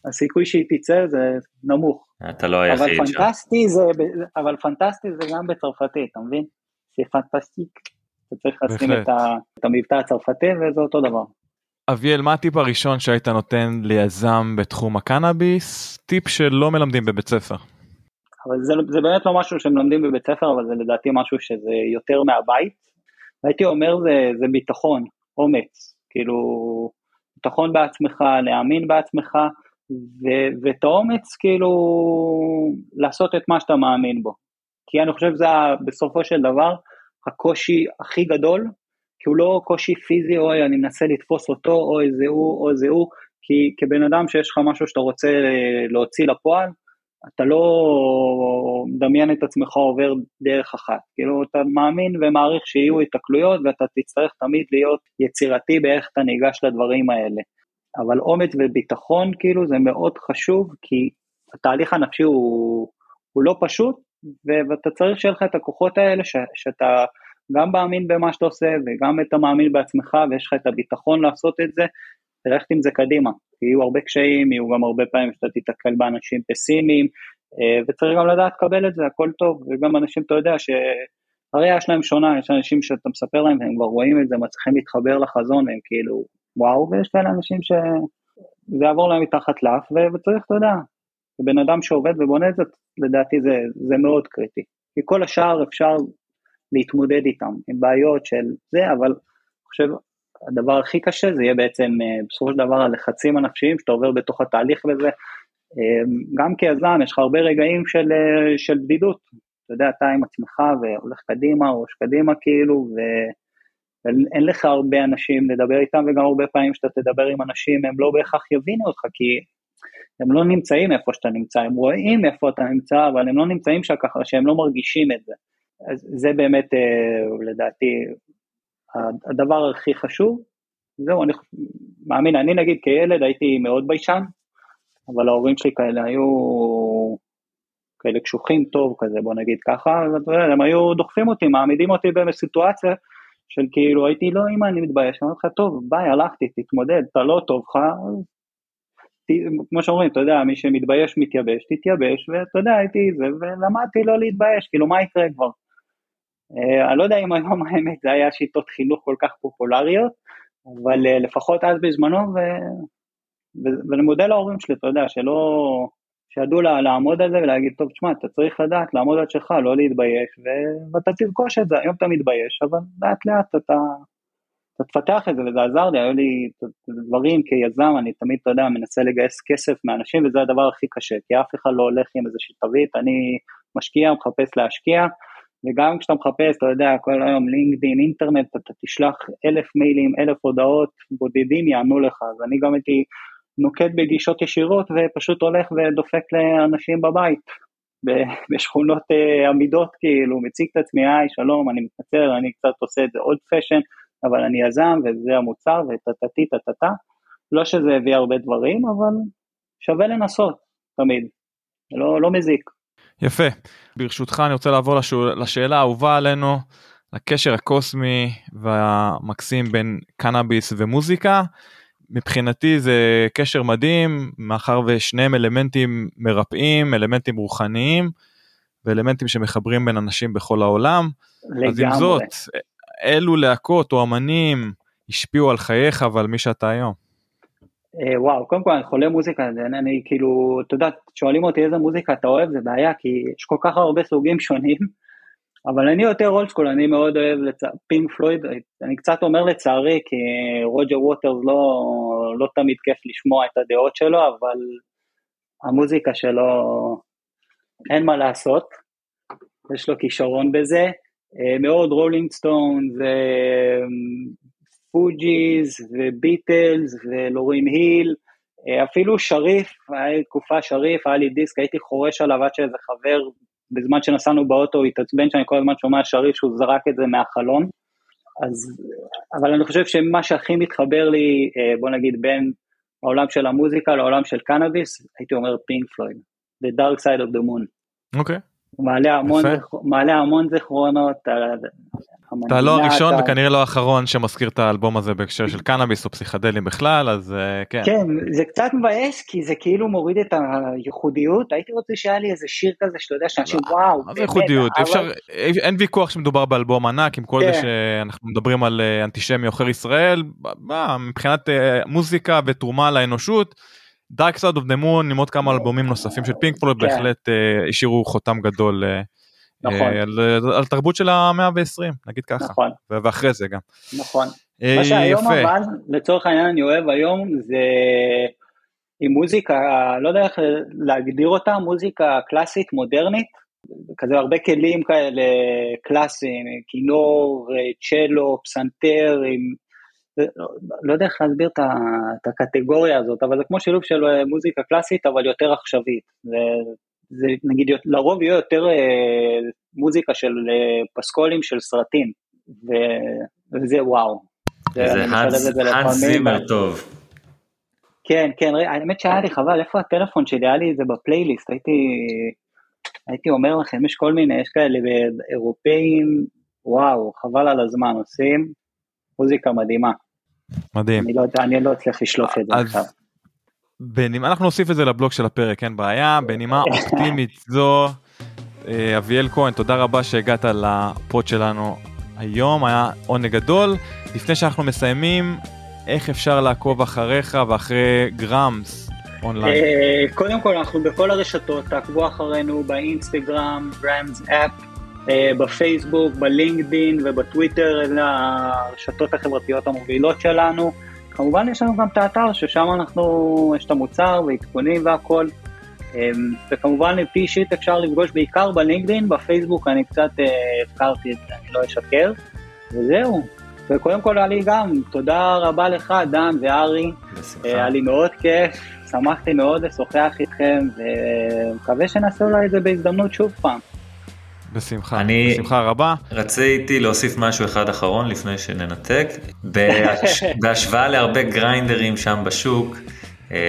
הסיכוי שהיא תיצא זה נמוך. אתה לא היחיד. אבל פנטסטי זה, אבל פנטסטי זה גם בצרפתית, אתה מבין? זה פנטסטיק, אתה צריך לשים את המבטא הצרפתי וזה אותו דבר. אביאל, מה הטיפ הראשון שהיית נותן ליזם בתחום הקנאביס? טיפ שלא מלמדים בבית ספר. אבל זה באמת לא משהו שמלמדים בבית ספר, אבל זה לדעתי משהו שזה יותר מהבית. הייתי אומר זה ביטחון, אומץ, כאילו ביטחון בעצמך, להאמין בעצמך, ואת האומץ כאילו לעשות את מה שאתה מאמין בו. כי אני חושב זה בסופו של דבר הקושי הכי גדול, כי הוא לא קושי פיזי, אוי, אני מנסה לתפוס אותו, אוי, זהו, אוי, זהו, כי כבן אדם שיש לך משהו שאתה רוצה להוציא לפועל, אתה לא מדמיין את עצמך עובר דרך אחת, כאילו אתה מאמין ומעריך שיהיו התקלויות, ואתה תצטרך תמיד להיות יצירתי באיך אתה ניגש לדברים האלה, אבל אומץ וביטחון כאילו זה מאוד חשוב, כי התהליך הנפשי הוא לא פשוט, ואתה צריך שיהיה לך את הכוחות האלה שאתה, גם מאמין במה שאתה עושה, וגם אתה מאמין בעצמך, ויש לך את הביטחון לעשות את זה, תלכת עם זה קדימה, יהיו הרבה קשיים, יהיו גם הרבה פעמים שאתה תתקל באנשים פסימיים, וצריך גם לדעת, קבל את זה, הכל טוב, וגם אנשים, אתה יודע, שהראייה שלהם שונה, יש אנשים שאתה מספר להם, והם כבר רואים את זה, מצליחים להתחבר לחזון, והם כאילו, וואו, ויש כאלה אנשים שזה יעבור להם מתחת לאף, וצריך, אתה יודע, בן אדם שעובד ובונה את זה, לדעתי זה מאוד קריטי, כי כל השאר אפשר להתמודד איתם, עם בעיות של זה, אבל אני חושב, הדבר הכי קשה זה יהיה בעצם, בסופו של דבר, הלחצים הנפשיים שאתה עובר בתוך התהליך וזה, גם כיזם, יש לך הרבה רגעים של בדידות, אתה יודע, אתה עם עצמך והולך קדימה, ראש קדימה כאילו, ואין לך הרבה אנשים לדבר איתם, וגם הרבה פעמים שאתה תדבר עם אנשים, הם לא בהכרח יבינו אותך, כי הם לא נמצאים איפה שאתה נמצא, הם רואים איפה אתה נמצא, אבל הם לא נמצאים שככה, שהם לא מרגישים את זה. אז זה באמת, לדעתי, הדבר הכי חשוב, זהו, אני מאמין, אני נגיד כילד הייתי מאוד ביישן, אבל ההורים שלי כאלה היו כאלה קשוחים טוב כזה, בוא נגיד ככה, הם היו דוחפים אותי, מעמידים אותי בסיטואציה, של כאילו הייתי, לא, אמא, אני מתבייש, אמרתי לך, טוב, ביי, הלכתי, תתמודד, אתה לא טוב לך, כמו שאומרים, אתה יודע, מי שמתבייש מתייבש, תתייבש, ואתה יודע, הייתי זה, ולמדתי לא להתבייש, כאילו מה יקרה כבר? אני לא יודע אם היום האמת, זה היה שיטות חינוך כל כך פופולריות, אבל לפחות אז בזמנו, ואני מודה להורים שלי, אתה יודע, שידעו לעמוד על זה, ולהגיד, טוב, תשמע, אתה צריך לדעת, לעמוד על שלך, לא להתבייש, ואתה תרכוש את זה, היום אתה מתבייש, אבל לאט לאט אתה תפתח את זה, וזה עזר לי, היו לי דברים כיזם, אני תמיד, אתה יודע, מנסה לגייס כסף מאנשים, וזה הדבר הכי קשה, כי אף אחד לא הולך עם איזושהי תווית, אני משקיע, מחפש להשקיע, וגם כשאתה מחפש, אתה יודע, כל היום לינקדין, אינטרנט, אתה תשלח 1000 מיילים, 1000 הודעות, בודדים יענו לך, אז אני גם הייתי נוקט בגישות ישירות ופשוט הולך ודופק לאנשים בבית, בשכונות עמידות, כאילו, מציג את עצמי, היי, שלום, אני מתנצר, אני קצת עושה את זה עוד פשן, אבל אני יזם, וזה המוצר, וטטטי, טטטה, לא שזה הביא הרבה דברים, אבל שווה לנסות, תמיד, לא מזיק. יפה, ברשותך אני רוצה לעבור לשאלה האהובה עלינו, לקשר הקוסמי והמקסים בין קנאביס ומוזיקה, מבחינתי זה קשר מדהים, מאחר ושניהם אלמנטים מרפאים, אלמנטים רוחניים, ואלמנטים שמחברים בין אנשים בכל העולם. לגמרי. אז עם זאת, אילו להקות או אמנים השפיעו על חייך ועל מי שאתה היום? וואו, קודם כל אני חולה מוזיקה, אני כאילו, אתה יודע, שואלים אותי איזה מוזיקה אתה אוהב, זה בעיה, כי יש כל כך הרבה סוגים שונים, אבל אני יותר אולדסקול, אני מאוד אוהב פינק פלויד, אני קצת אומר לצערי, כי רוג'ר ווטרס לא תמיד כיף לשמוע את הדעות שלו, אבל המוזיקה שלו אין מה לעשות, יש לו כישרון בזה, מאוד רולינג סטונס, פוג'יז וביטלס ולורין היל, אפילו שריף, היה תקופה שריף, היה לי דיסק, הייתי חורש עליו עד שאיזה חבר בזמן שנסענו באוטו, התעצבן שאני כל הזמן שומע שריף שהוא זרק את זה מהחלון, אז, אבל אני חושב שמה שהכי מתחבר לי, בוא נגיד, בין העולם של המוזיקה לעולם של קנאביס, הייתי אומר פינק פלויד, The Dark Side of the Moon. אוקיי. מעלה המון זיכרונות. אתה לא הראשון וכנראה לא האחרון שמזכיר את האלבום הזה בהקשר של קנאביס או פסיכדלים בכלל, אז כן. כן, זה קצת מבאס, כי זה כאילו מוריד את הייחודיות, הייתי רוצה שהיה לי איזה שיר כזה שאתה יודע שאנשים וואו. אז ייחודיות, אין ויכוח שמדובר באלבום ענק, עם כל זה שאנחנו מדברים על אנטישמי עוכר ישראל, מבחינת מוזיקה ותרומה לאנושות, Dark Side of the Moon, עם עוד כמה אלבומים נוספים של פינק פלויד, בהחלט השאירו חותם גדול על תרבות של המאה ה-20, נגיד ככה, ואחרי זה גם. נכון. מה שהיום אבל, לצורך העניין אני אוהב היום, זה עם מוזיקה, לא יודע איך להגדיר אותה, מוזיקה קלאסית, מודרנית, כזה הרבה כלים כאלה קלאסיים, כינור, צ'לו, פסנתר, עם... לא יודע איך להסביר את הקטגוריה הזאת, אבל זה כמו שילוב של מוזיקה קלאסית, אבל יותר עכשווית. זה נגיד, לרוב יהיה יותר מוזיקה של פסקולים, של סרטים, וזה וואו. זה הנס זימר טוב. כן, כן, האמת שהיה לי חבל, איפה הטלפון שלי, היה לי זה בפלייליסט, הייתי אומר לכם, יש כל מיני, יש כאלה באירופאים, וואו, חבל על הזמן, עושים מוזיקה מדהימה. מדהים. אני לא אצליח לשלוף את זה עכשיו. אנחנו נוסיף את זה לבלוג של הפרק, אין בעיה, בנימה אופטימית זו, אביאל כהן, תודה רבה שהגעת לפוד שלנו היום, היה עונג גדול. לפני שאנחנו מסיימים, איך אפשר לעקוב אחריך ואחרי גראמס אונליין? קודם כל, אנחנו בכל הרשתות, תעקבו אחרינו באינסטגרם, גראמס אפ, בפייסבוק, בלינקדין ובטוויטר, הרשתות החברתיות המובילות שלנו. כמובן יש לנו גם את האתר ששם אנחנו, יש את המוצר ועדכונים והכל, וכמובן לפי אישית אפשר לפגוש בעיקר בלינקדין, בפייסבוק אני קצת הבקרתי את זה, אני לא אשקר, וזהו. וקודם כל היה לי גם, תודה רבה לך דן וארי, היה לי מאוד כיף, שמחתי מאוד לשוחח איתכם, ומקווה שנעשה אולי את זה בהזדמנות שוב פעם. בשמחה, בשמחה רבה. רציתי להוסיף משהו אחד אחרון לפני שננתק, בהשוואה להרבה גריינדרים שם בשוק,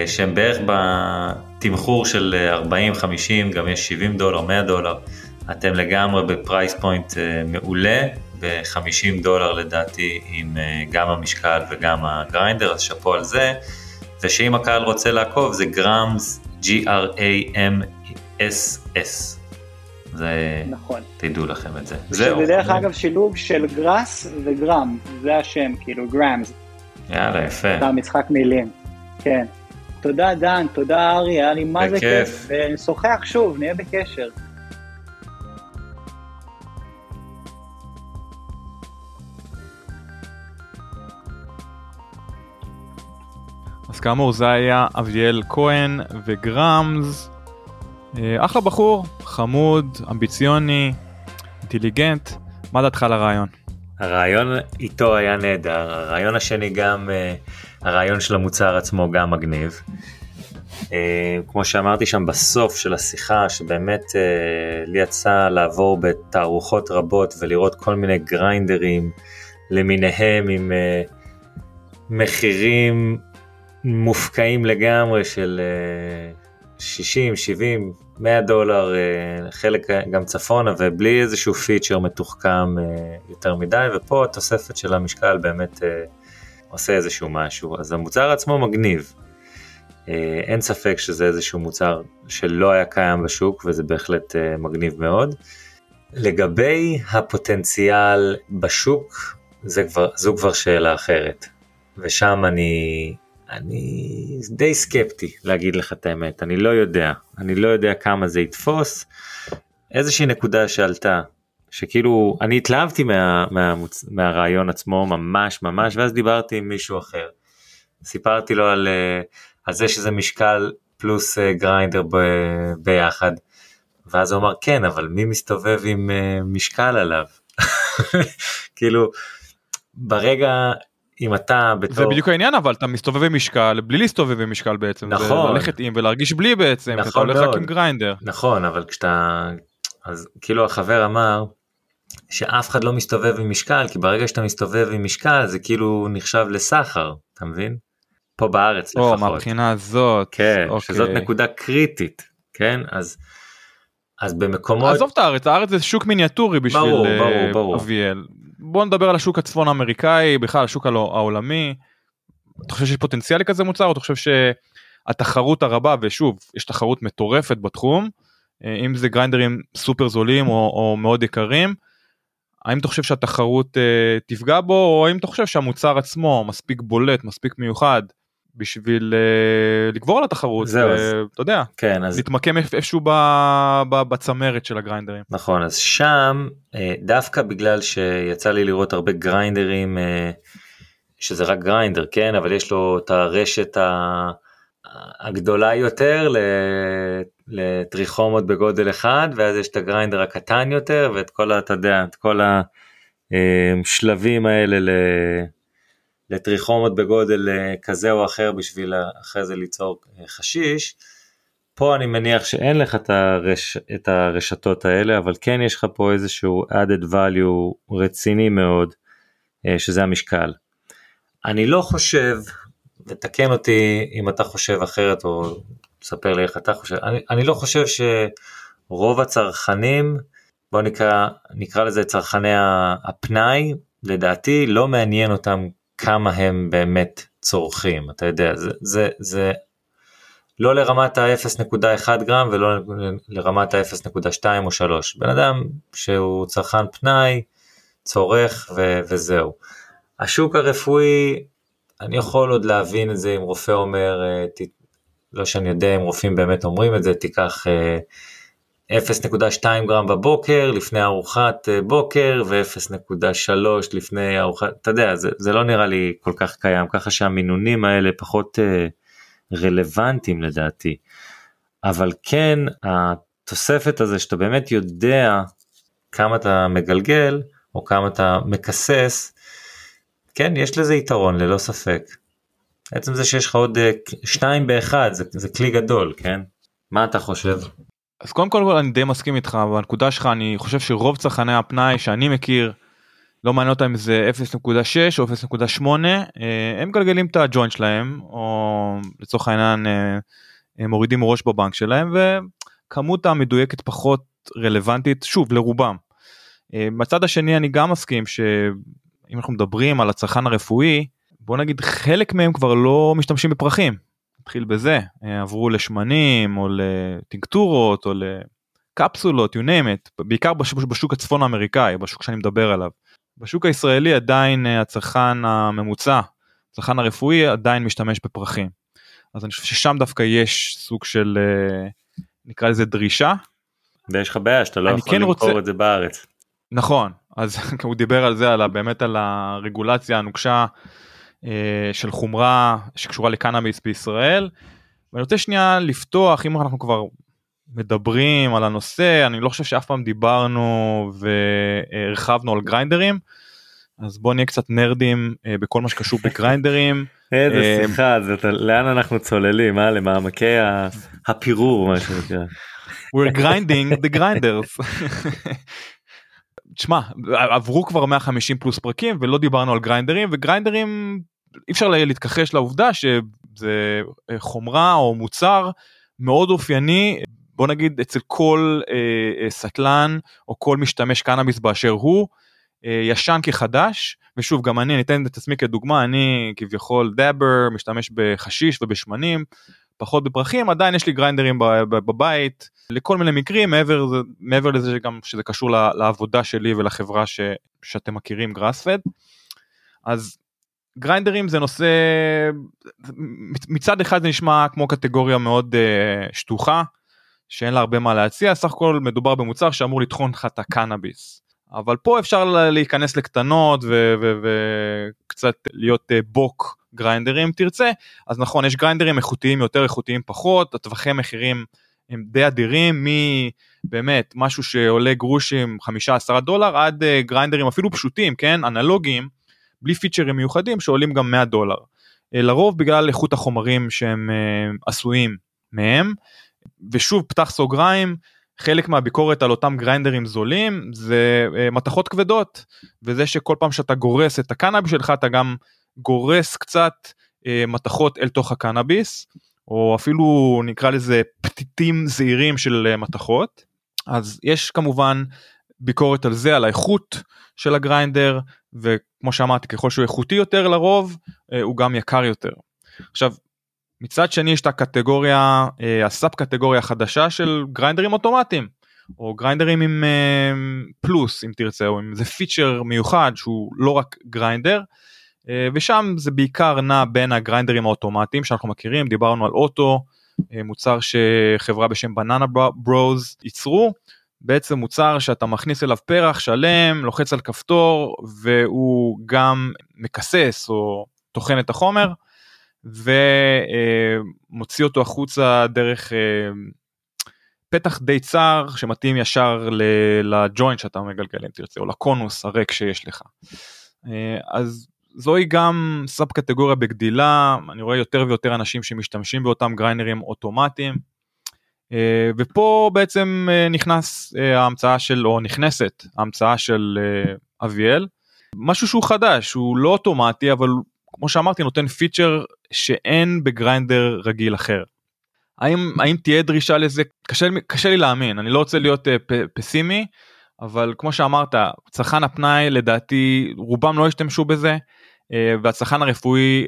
שהם בערך בתמחור של 40-50, גם יש $70, $100, אתם לגמרי בפרייס פוינט מעולה, $50 לדעתי עם גם המשקל וגם הגריינדר, אז שפו על זה, ושאם הקהל רוצה לעקוב זה גראמס, GRAMSS. זה, נכון. תדעו לכם את זה. זה דרך אגב שילוב של גראס וגרם, זה השם, כאילו גראמס. יאללה, יפה. זה משחק מילים, כן. תודה דן, תודה ארי, היה לי מה זה כיף, ונשוחח שוב, נהיה בקשר. אז כאמור, זה היה אביאל כהן וגראמס, אחלה בחור, חמוד, אמביציוני, אינטליגנט, מה דעתך על הרעיון? הרעיון איתו היה נהדר, הרעיון השני גם הרעיון של המוצר עצמו גם מגניב. כמו שאמרתי שם בסוף של השיחה, שבאמת לי יצא לעבור בתערוכות רבות ולראות כל מיני גריינדרים למיניהם עם מחירים מופקעים לגמרי של 60, 70, 100 דולר, חלק גם צפונה, ובלי איזשהו פיצ'ר מתוחכם יותר מדי, ופה התוספת של המשקל באמת עושה איזשהו משהו. אז המוצר עצמו מגניב. אין ספק שזה איזשהו מוצר שלא היה קיים בשוק, וזה בהחלט מגניב מאוד. לגבי הפוטנציאל בשוק, זו כבר שאלה אחרת. ושם אני די סקפטי להגיד לך את האמת, אני לא יודע כמה זה יתפוס. איזושהי נקודה שעלתה, שכאילו אני התלהבתי מהרעיון עצמו ממש ממש, ואז דיברתי עם מישהו אחר, סיפרתי לו על זה שזה משקל פלוס גריינדר ביחד, ואז הוא אמר כן, אבל מי מסתובב עם משקל עליו? כאילו ברגע, אם אתה בתור... זה בדיוק העניין, אבל אתה מסתובב עם משקל, בלי להסתובב עם משקל בעצם, נכון. וללכת עם ולהרגיש בלי בעצם, נכון, אתה הולך מאוד. רק עם גריינדר. נכון, אבל כשאתה... אז כאילו החבר אמר, שאף אחד לא מסתובב עם משקל, כי ברגע שאתה מסתובב עם משקל, זה כאילו נחשב לסחר, אתה מבין? פה בארץ או, לפחות. או, מהבחינה הזאת. כן, אוקיי. שזאת נקודה קריטית, כן? אז במקומות... עזוב את הארץ, הארץ זה שוק מיניאטורי בשביל ברור. אביאל. בוא נדבר על השוק הצפון האמריקאי, בכלל השוק העולמי. אתה חושב שיש פוטנציאל כזה מוצר, או אתה חושב שהתחרות הרבה, ושוב, יש תחרות מטורפת בתחום, אם זה גריינדרים סופר זולים או מאוד יקרים, האם אתה חושב שהתחרות תפגע בו, או האם אתה חושב שהמוצר עצמו מספיק בולט, מספיק מיוחד, בשביל לגבור על התחרות, אתה יודע, להתמקם איפשהו בצמרת של הגריינדרים. נכון, אז שם, דווקא בגלל שיצא לי לראות הרבה גריינדרים, שזה רק גריינדר, כן, אבל יש לו את הרשת הגדולה יותר, לטריכומות בגודל אחד, ואז יש את הגריינדר הקטן יותר, ואת כל, אתה יודע, את כל השלבים האלה לטריכומות בגודל כזה או אחר, בשביל אחרי זה ליצור חשיש. פה אני מניח שאין לך את הרשתות האלה, אבל כן יש לך פה איזשהו added value רציני מאוד, שזה המשקל. אני לא חושב, ותקן אותי אם אתה חושב אחרת, או תספר לי איך אתה חושב, אני לא חושב שרוב הצרכנים, בוא נקרא לזה צרכני הפנאי, לדעתי לא מעניין אותם כמה הם באמת צורכים, אתה יודע, זה לא לרמת ה-0.1 גרם, ולא לרמת ה-0.2 או 3, בן אדם שהוא צרכן פנאי, צורך וזהו. השוק הרפואי, אני יכול עוד להבין את זה, אם רופא אומר, לא שאני יודע אם רופאים באמת אומרים את זה, תיקח 0.2 גרם בבוקר, לפני ארוחת בוקר, ו-0.3 לפני ארוחת, אתה יודע, זה לא נראה לי כל כך קיים, ככה שהמינונים האלה פחות רלוונטיים לדעתי, אבל כן, התוספת הזה שאתה באמת יודע כמה אתה מגלגל, או כמה אתה מקסס, כן, יש לזה יתרון, ללא ספק. בעצם זה שיש לך עוד 2 ב-1, זה כלי גדול, כן? מה אתה חושב? אז קודם כל אני די מסכים איתך, והנקודה שלך, אני חושב שרוב צרכני הפנאי שאני מכיר, לא מעניין אותם אם זה 0.6 או 0.8, הם גלגלים את הג'וינט שלהם, או לצורך העניין, הם מורידים ראש בבנק שלהם, וכמות המדויקת פחות רלוונטית, שוב, לרובם. מצד השני אני גם מסכים שאם אנחנו מדברים על הצרכן הרפואי, בוא נגיד חלק מהם כבר לא משתמשים בפרחים, התחיל בזה, עברו לשמנים, או לטינקטורות, או לקפסולות, you name it, בעיקר בשוק הצפון האמריקאי, בשוק שאני מדבר עליו. בשוק הישראלי עדיין הצרכן הממוצע, הצרכן הרפואי עדיין משתמש בפרחים. אז אני חושב ששם דווקא יש סוג של, נקרא לזה דרישה. ויש לך בעיה, שאתה לא יכול למכור את זה בארץ. נכון, אז הוא דיבר על זה, באמת על הרגולציה הנוקשה, של חומרה שקשורה לקנאביס בישראל, ואני רוצה שנייה לפתוח, אם אנחנו כבר מדברים על הנושא, אני לא חושב שאף פעם דיברנו והרחבנו על גריינדרים, אז בואו נהיה קצת נרדים בכל מה שקשור בגריינדרים, איזה שיחה, לאן אנחנו צוללים, למעמקי הפירור, מה שנקרא. We're grinding the grinders. תשמע, עברו כבר 150 פלוס פרקים, ולא דיברנו על גריינדרים, וגריינדרים, אי אפשר להתכחש לעובדה שזה חומרה או מוצר מאוד אופייני, בוא נגיד אצל כל סטלן, או כל משתמש קנאביס באשר הוא, ישן כחדש, ושוב גם אני ניתן את עצמי כדוגמה, אני כביכול דאבר, משתמש בחשיש ובשמנים, פחות בפרחים, עדיין יש לי גריינדרים בבית, לכל מיני מקרים, מעבר לזה שגם שזה קשור לעבודה שלי ולחברה שאתם מכירים, גראספד. אז גריינדרים זה נושא, מצד אחד זה נשמע כמו קטגוריה מאוד שטוחה, שאין לה הרבה מה להציע, סך הכל מדובר במוצר שאמור לטחון לך את הקנאביס. אבל פה אפשר להיכנס לקטנות וקצת להיות בוק גריינדרים תרצה, אז נכון, יש גריינדרים איכותיים יותר, איכותיים פחות, הטווחי מחירים הם די אדירים, מבאמת משהו שעולה גרושים $5-10, עד גריינדרים אפילו פשוטים, כן, אנלוגיים, בלי פיצ'רים מיוחדים, שעולים גם $100, לרוב בגלל איכות החומרים שהם עשויים מהם, ושוב פתח סוגריים, חלק מהביקורת על אותם גריינדרים זולים, זה מתכות כבדות, וזה שכל פעם שאתה גורס את הקנאביס שלך, אתה גם גורס קצת מתכות אל תוך הקנאביס, או אפילו נקרא לזה פתיתים זעירים של מתכות, אז יש כמובן ביקורת על זה, על האיכות של הגריינדר, וכמו שאמרתי, ככל שהוא איכותי יותר לרוב, הוא גם יקר יותר. עכשיו, מצד שני יש את הקטגוריה, הסאב קטגוריה החדשה של גריינדרים אוטומטיים, או גריינדרים עם פלוס, אם תרצה, או עם זה פיצ'ר מיוחד, שהוא לא רק גריינדר, ושם זה בעיקר נע בין הגריינדרים האוטומטיים שאנחנו מכירים, דיברנו על אוטו, מוצר שחברה בשם Banana Bros ייצרו, בעצם מוצר שאתה מכניס אליו פרח שלם, לוחץ על כפתור, והוא גם מקסס או תוכן את החומר, ומוציא אותו החוצה דרך פתח די צר שמתאים ישר לג'וינט שאתה מגלגל אם תרצה, או לקונוס הריק שיש לך. אז זוהי גם סאב קטגוריה בגדילה, אני רואה יותר ויותר אנשים שמשתמשים באותם גריינדרים אוטומטיים, ופה בעצם נכנסת ההמצאה של אביאל, משהו שהוא חדש, הוא לא אוטומטי, אבל כמו שאמרתי, נותן פיצ'ר שאין בגריינדר רגיל אחר. האם תהיה דרישה לזה? קשה לי להאמין, אני לא רוצה להיות פסימי, אבל כמו שאמרת, צרכן הפנאי לדעתי רובם לא ישתמשו בזה, והצרכן הרפואי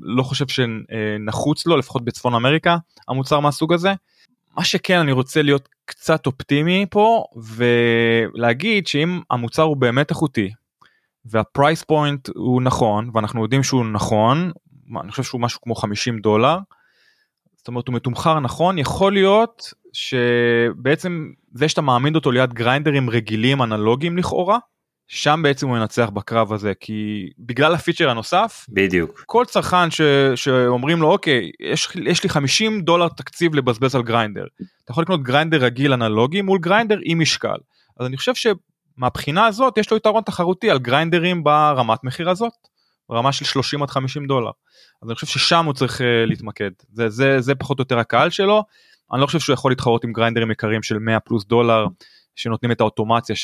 לא חושב שנחוץ לו, לפחות בצפון אמריקה, המוצר מהסוג הזה. מה שכן, אני רוצה להיות קצת אופטימי פה, ולהגיד שאם המוצר הוא באמת איכותי, והפרייס פוינט הוא נכון, ואנחנו יודעים שהוא נכון, אני חושב שהוא משהו כמו $50, זאת אומרת הוא מתומחר נכון, יכול להיות שבעצם זה שאתה מעמיד אותו ליד גריינדרים רגילים אנלוגיים לכאורה, שם בעצם הוא ינצח בקרב הזה, כי בגלל הפיצ'ר הנוסף, בדיוק. כל צרכן שאומרים לו, אוקיי, יש לי $50 תקציב לבזבז על גריינדר, אתה יכול לקנות גריינדר רגיל אנלוגי מול גריינדר עם משקל, אז אני חושב ש... מהבחינה הזאת, יש לו יתרון תחרותי על גריינדרים ברמת מחיר הזאת, ברמה של $30-$50, אז אני חושב ששם הוא צריך להתמקד, זה פחות או יותר הקהל שלו, אני לא חושב שהוא יכול להתחרות עם גריינדרים יקרים של $100+, שנותנים את האוטומציה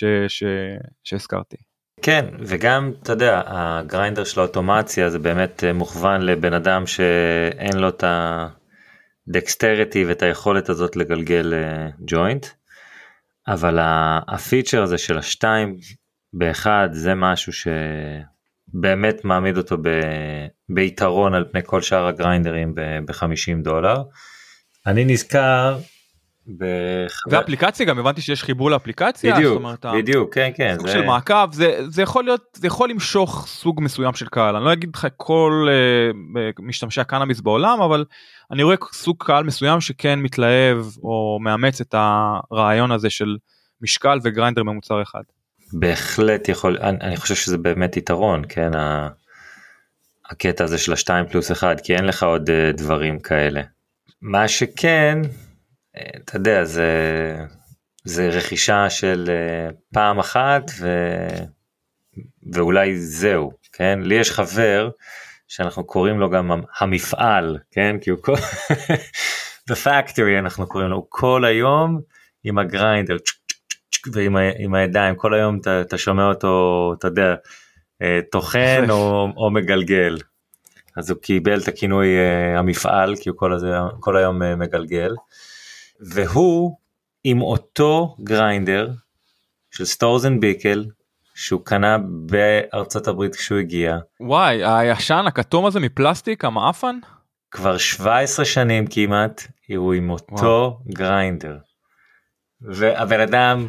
שהזכרתי. כן, וגם, אתה יודע, הגריינדר של האוטומציה, זה באמת מוכוון לבן אדם שאין לו את הדקסטריטי ואת היכולת הזאת לגלגל ג'וינט, אבל הפיצ'ר הזה של 2:1, זה משהו שבאמת מעמיד אותו ביתרון על פני כל שאר הגריינדרים $50. אני נזכר ואפליקציה, גם הבנתי שיש חיבור לאפליקציה, בדיוק, כן, סוג של מעקב, זה יכול למשוך סוג מסוים של קהל, אני לא אגיד לך כל משתמשי הקנאביס בעולם, אבל אני רואה סוג קהל מסוים שכן מתלהב או מאמץ את הרעיון הזה של משקל וגריינדר ממוצר אחד. בהחלט יכול, אני חושב שזה באמת יתרון, כן, הקטע הזה של 2+1, כי אין לך עוד דברים כאלה. מה שכן, אתה יודע, זה רכישה של פעם אחת, ואולי זהו, כן? לי יש חבר שאנחנו קוראים לו גם המפעל, כן? כי הוא כל... The Factory אנחנו קוראים לו, הוא כל היום עם הגריינדר, ועם הידיים, כל היום אתה שומע אותו, אתה יודע, תוכן או מגלגל. אז הוא קיבל את הכינוי המפעל, כי הוא כל היום מגלגל, והוא עם אותו גריינדר של Storz and Bickel, שהוא קנה בארצות הברית כשהוא הגיע. וואי, הישן, הכתום הזה מפלסטיק, המאפן? כבר 17 שנים כמעט, הוא עם אותו גריינדר. והבן אדם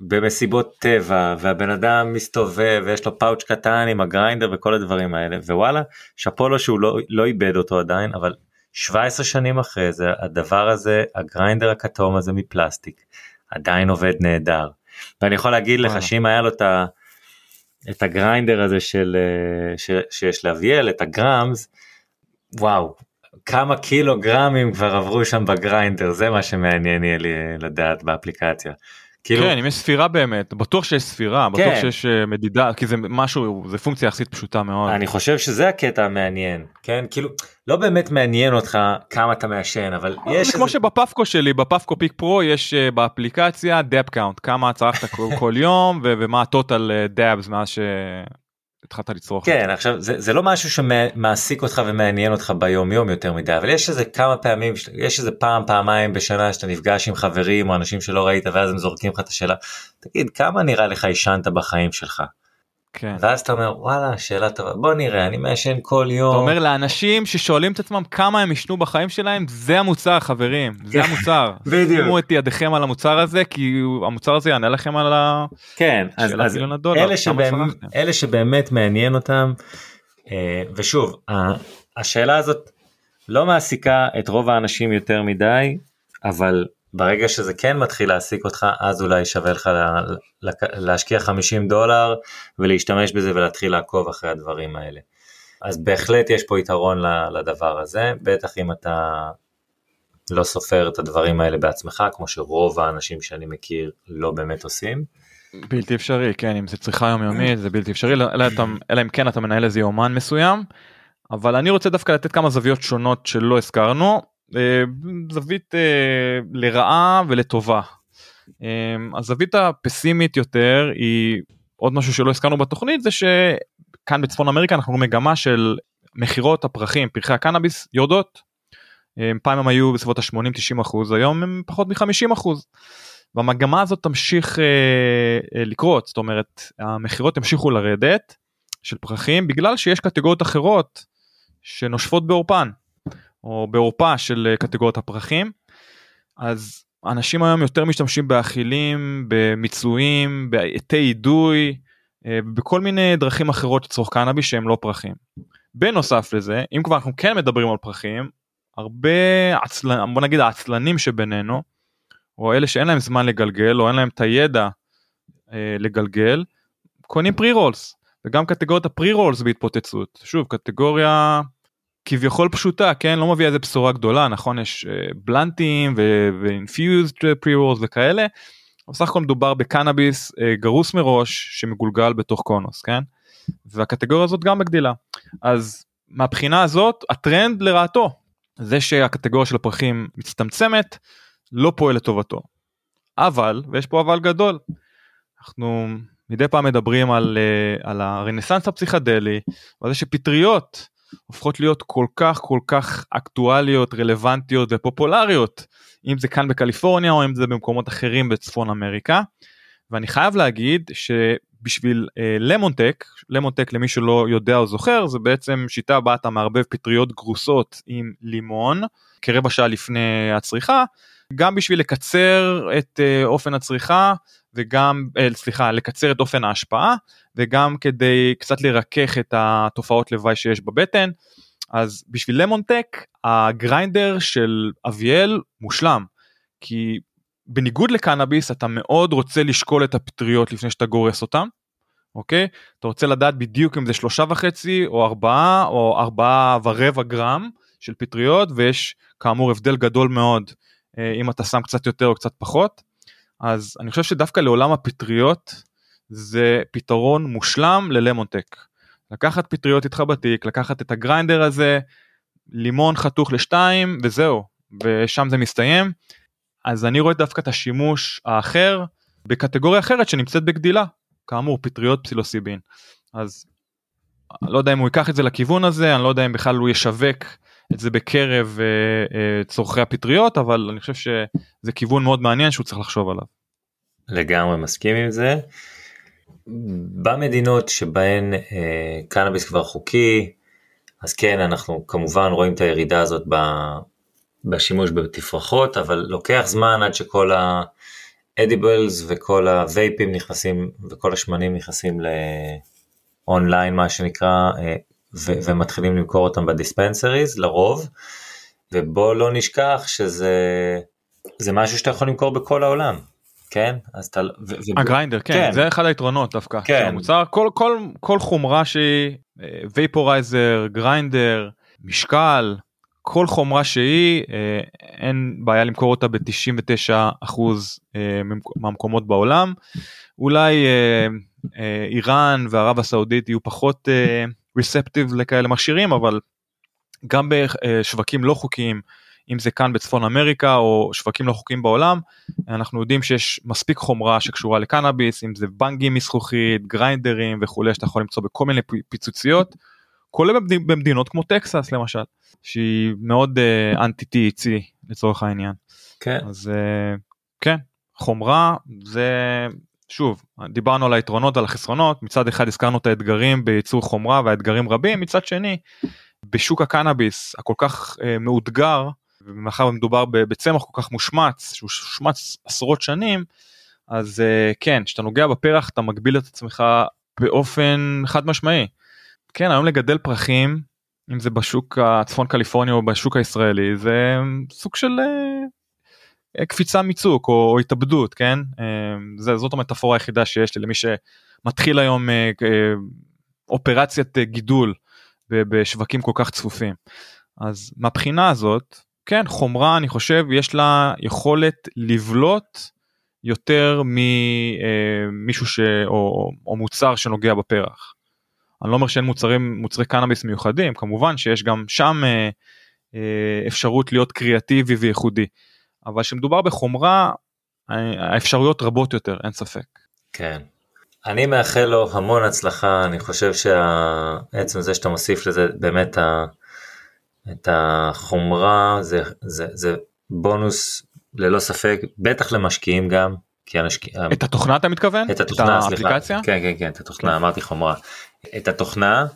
במסיבות טבע, והבן אדם מסתובב, ויש לו פאוץ' קטן עם הגריינדר וכל הדברים האלה, ווואלה, שפו לו שהוא לא איבד אותו עדיין, אבל 17 שנים אחרי זה, הדבר הזה, הגריינדר הכתום הזה מפלסטיק, עדיין עובד נהדר. ואני יכול להגיד לך שאם היה לו את הגריינדר הזה שיש לאביאל, את הגרמס, וואו, כמה קילוגרמים כבר עברו שם בגריינדר, זה מה שמעניין יהיה לי לדעת באפליקציה. כן, אם יש ספירה באמת, בטוח שיש ספירה, בטוח שיש מדידה, כי זה משהו, זה פונקציה יחסית פשוטה מאוד. אני חושב שזה הקטע המעניין, כן, כאילו, לא באמת מעניין אותך כמה אתה מעשן, אבל יש... זה כמו שבפאפקו שלי, בפאפקו פיק פרו, יש באפליקציה דאב קאונט, כמה צרכת כל יום, ומה הטוטל דאבס מאז ש... התחלת לצרוך. כן, עכשיו, זה לא משהו שמעסיק אותך ומעניין אותך ביום יום יותר מדי, אבל יש איזה כמה פעמים, יש איזה פעם, פעמיים בשנה, שאתה נפגש עם חברים או אנשים שלא ראית, ואז הם זורקים לך את השאלה, תגיד, כמה נראה לך ישנת בחיים שלך? כן. ואז אתה אומר, וואלה, שאלה טובה, בוא נראה, אני מעשן כל יום. אתה אומר, לאנשים ששואלים את עצמם כמה הם ישנו בחיים שלהם, זה המוצר, חברים, זה המוצר. בדיוק. שימו את ידיכם על המוצר הזה, כי המוצר הזה יענה לכם על ה... כן, אז אלה שבאמת מעניין אותם, ושוב, השאלה הזאת לא מעסיקה את רוב האנשים יותר מדי, אבל... ברגע שזה כן מתחיל להעסיק אותך, אז אולי שווה לך להשקיע $50 ולהשתמש בזה ולהתחיל לעקוב אחרי הדברים האלה. אז בהחלט יש פה יתרון לדבר הזה, בטח אם אתה לא סופר את הדברים האלה בעצמך, כמו שרוב האנשים שאני מכיר לא באמת עושים. בלתי אפשרי, כן, אם זה צריכה יומיומית, זה בלתי אפשרי, אלא אם כן אתה מנהל איזה יומן מסוים, אבל אני רוצה דווקא לתת כמה זוויות שונות שלא הזכרנו, זווית לרעה ולטובה. הזווית הפסימית יותר היא עוד משהו שלא הזכרנו בתוכנית, זה שכאן בצפון אמריקה אנחנו מגמה של מחירות הפרחים, פרחי הקנאביס יורדות. פעם הם היו בסביבות ה-80-90%, היום הם פחות מ-50%. והמגמה הזאת תמשיך לקרות, זאת אומרת, המחירות תמשיכו לרדת של פרחים, בגלל שיש קטגוריות אחרות שנושפות באורפן. או באורפה של קטגוריות הפרחים, אז אנשים היום יותר משתמשים באכילים, במצויים, בעתי עידוי, בכל מיני דרכים אחרות לצרוך קנאביס שהם לא פרחים. בנוסף לזה, אם כבר אנחנו כן מדברים על פרחים, הרבה, בוא נגיד העצלנים שבינינו, או אלה שאין להם זמן לגלגל, או אין להם את הידע לגלגל, קונים פרי-רולס, וגם קטגוריות הפרי-רולס בהתפוצצות. שוב, קטגוריה... כביכול פשוטה, כן? לא מביא איזה בשורה גדולה, נכון? יש בלנטים ו-infused pre-rolls וכאלה, אבל סך הכל מדובר בקנאביס גרוס מראש שמגולגל בתוך קונוס, כן? והקטגוריה הזאת גם מגדילה. אז מהבחינה הזאת, הטרנד לרעתו, זה שהקטגוריה של הפרחים מצטמצמת, לא פועל לטובתו. אבל, ויש פה אבל גדול, אנחנו מדי פעם מדברים על הרנסנס הפסיכדלי, ועל זה שפטריות, הופכות להיות כל כך אקטואליות, רלוונטיות ופופולריות, אם זה כאן בקליפורניה או אם זה במקומות אחרים בצפון אמריקה, ואני חייב להגיד שבשביל למונטק, למונטק למי שלא יודע או זוכר, זה בעצם שיטה בה אתה מערבב פטריות גרוסות עם לימון, כרבע שעה לפני הצריכה, גם בשביל לקצר את אופן הצריכה, וגם, סליחה, לקצר את אופן ההשפעה, וגם כדי קצת לרכך את התופעות לוואי שיש בבטן, אז בשביל למונטק, הגריינדר של אביאל מושלם, כי בניגוד לקנאביס, אתה מאוד רוצה לשקול את הפטריות לפני שאתה גורס אותם, אוקיי? אתה רוצה לדעת בדיוק אם זה 3.5 או 4, או 4.25 גרם של פטריות, ויש כאמור הבדל גדול מאוד, אם אתה שם קצת יותר או קצת פחות, אז אני חושב שדווקא לעולם הפטריות, זה פתרון מושלם ללמונטק, לקחת פטריות איתך בתיק, לקחת את הגריינדר הזה, לימון חתוך לשתיים, וזהו, ושם זה מסתיים. אז אני רואה דווקא את השימוש האחר, בקטגוריה אחרת שנמצאת בגדילה, כאמור, פטריות פסילוסיבין. אז אני לא יודע אם הוא ייקח את זה לכיוון הזה, אני לא יודע אם בכלל הוא ישווק את זה בקרב צורכי הפטריות, אבל אני חושב שזה כיוון מאוד מעניין שהוא צריך לחשוב עליו. לגמרי מסכים עם זה. במדינות שבהן קנאביס כבר חוקי, אז כן, אנחנו כמובן רואים את הירידה הזאת בשימוש בתפרחות, אבל לוקח זמן עד שכל האדיבלס וכל הווייפים נכנסים, וכל השמנים נכנסים לאונליין מה שנקרא, ומתחילים למכור אותם בדיספנסריז, לרוב, ובוא לא נשכח שזה משהו שאתה יכול למכור בכל העולם. כן, אז הגריינדר, כן, זה אחד היתרונות דווקא של המוצר, כל חומרה שהיא, וייפורייזר, גריינדר, משקל, כל חומרה שהיא, אין בעיה למכור אותה ב-99% מהמקומות בעולם, אולי איראן וערב הסעודית יהיו פחות רספטיב לכאלה מכשירים, אבל גם בשווקים לא חוקיים, אם זה כאן בצפון אמריקה, או שווקים לא חוקיים בעולם, אנחנו יודעים שיש מספיק חומרה שקשורה לקנאביס, אם זה בנגים מזכוכית, גריינדרים וכולי, שאתה יכול למצוא בכל מיני פיצוציות, כולל במדינות כמו טקסס למשל, שהיא מאוד אנטי-THC לצורך העניין. כן. אז כן, חומרה זה, שוב, דיברנו על היתרונות, על החסרונות, מצד אחד הזכרנו את האתגרים בייצור חומרה, והאתגרים רבים, מצד שני, בשוק הקנאביס הכל כך מאותגר, ומאחר מדובר בצמח כל כך מושמץ, שהוא שושמץ עשרות שנים, אז כן, כשאתה נוגע בפרח, אתה מגביל את עצמך באופן חד משמעי. כן, היום לגדל פרחים, אם זה בשוק הצפון קליפורניה או בשוק הישראלי, זה סוג של קפיצה מיצוק או התאבדות, כן? זאת המטאפורה היחידה שיש לי, למי שמתחיל היום אופרציית גידול בשווקים כל כך צפופים. אז מהבחינה הזאת, כן, חומרה, אני חושב, יש לה יכולת לבלוט יותר ממישהו או מוצר שנוגע בפרח. אני לא אומר שאין מוצרי קנאביס מיוחדים, כמובן שיש גם שם אפשרות להיות קריאטיבי וייחודי. אבל כשמדובר בחומרה, האפשרויות רבות יותר, אין ספק. כן. אני מאחל לו המון הצלחה, אני חושב שעצם זה שאתה מוסיף לזה באמת את החומרה, זה בונוס ללא ספק, בטח למשקיעים גם, את התוכנה אתה מתכוון? את התוכנה, סליחה. כן, את התוכנה, אמרתי חומרה. את התוכנה,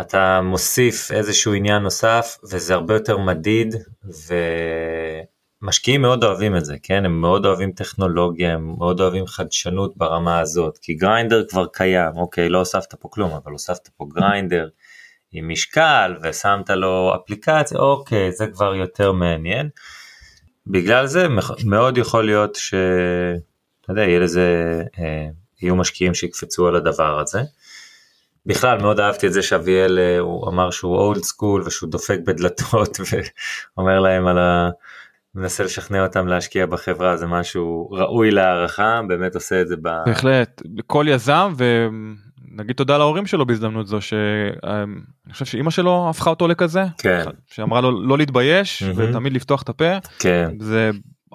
אתה מוסיף איזשהו עניין נוסף, וזה הרבה יותר מדיד, ומשקיעים מאוד אוהבים את זה, כן? הם מאוד אוהבים טכנולוגיה, הם מאוד אוהבים חדשנות ברמה הזאת, כי גריינדר כבר קיים, אוקיי, לא הוספת פה כלום, אבל הוספת פה גריינדר, עם משקל, ושמת לו אפליקציה, אוקיי, זה כבר יותר מעניין. בגלל זה, מאוד יכול להיות ש... אתה יודע, יהיה לזה... יהיו משקיעים שיקפצו על הדבר הזה. בכלל, מאוד אהבתי את זה שאביאל, הוא אמר שהוא אולד סקול, ושהוא דופק בדלתות, ואומר להם על ה... מנסה לשכנע אותם להשקיע בחברה, זה משהו ראוי להערכה, באמת עושה את זה ב... בהחלט, כל יזם, ו... נגיד תודה להורים שלו בהזדמנות זו, שאני חושב שאימא שלו הפכה אותו לכזה, כן. שאמרה לו לא להתבייש, ותמיד לפתוח את הפה, כן. זה,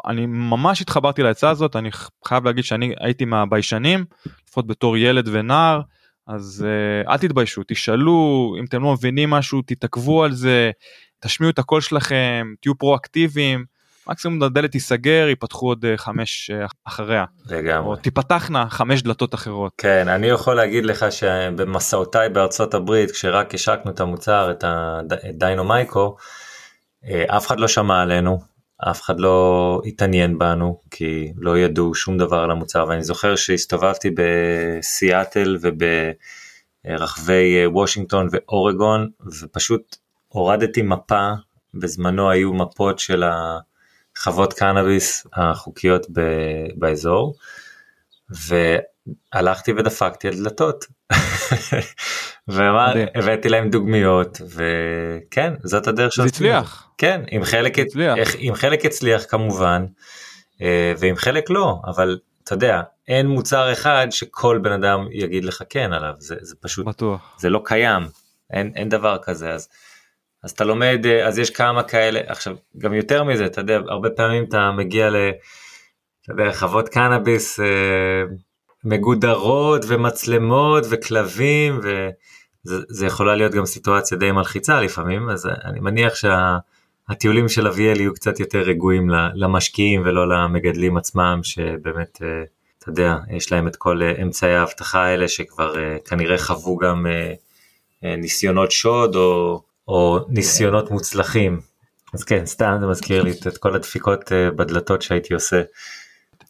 אני ממש התחברתי להצעה הזאת, אני חייב להגיד שאני הייתי מהביישנים, לפחות בתור ילד ונער, אז אל תתביישו, תשאלו, אם אתם לא מבינים משהו, תתעכבו על זה, תשמיעו את הקול שלכם, תהיו פרואקטיביים, מקסימום הדלת תיסגר, ייפתחו עוד 5 אחריה. לגמרי. או תיפתחנה 5 דלתות אחרות. כן, אני יכול להגיד לך שבמסעותיי בארצות הברית, כשרק השקנו את המוצר, את הדיינומייקו, אף אחד לא שמע עלינו, אף אחד לא התעניין בנו, כי לא ידעו שום דבר על המוצר, ואני זוכר שהסתובבתי בסיאטל וברחבי וושינגטון ואורגון, ופשוט הורדתי מפה, בזמנו היו מפות של חוות קנאביס החוקיות באזור, והלכתי ודפקתי על דלתות, והבאתי להם דוגמיות, וכן, זאת הדרך של... זה הצליח. כן, עם חלק הצליח כמובן, ועם חלק לא, אבל אתה יודע, אין מוצר אחד שכל בן אדם יגיד לך כן עליו, זה פשוט, זה לא קיים, אין דבר כזה, אז אתה לומד, אז יש כמה כאלה, עכשיו, גם יותר מזה, אתה יודע, הרבה פעמים אתה מגיע לחוות קנאביס מגודרות ומצלמות וכלבים, וזה יכולה להיות גם סיטואציה די מלחיצה לפעמים, אז אני מניח שהטיולים של אביאל יהיו קצת יותר רגועים למשקיעים ולא למגדלים עצמם, שבאמת, אתה יודע, יש להם את כל אמצעי ההבטחה האלה, שכבר כנראה חוו גם ניסיונות שוד או ניסיונות מוצלחים. אז כן, סתם זה מזכיר לי את כל הדפיקות בדלתות שהייתי עושה.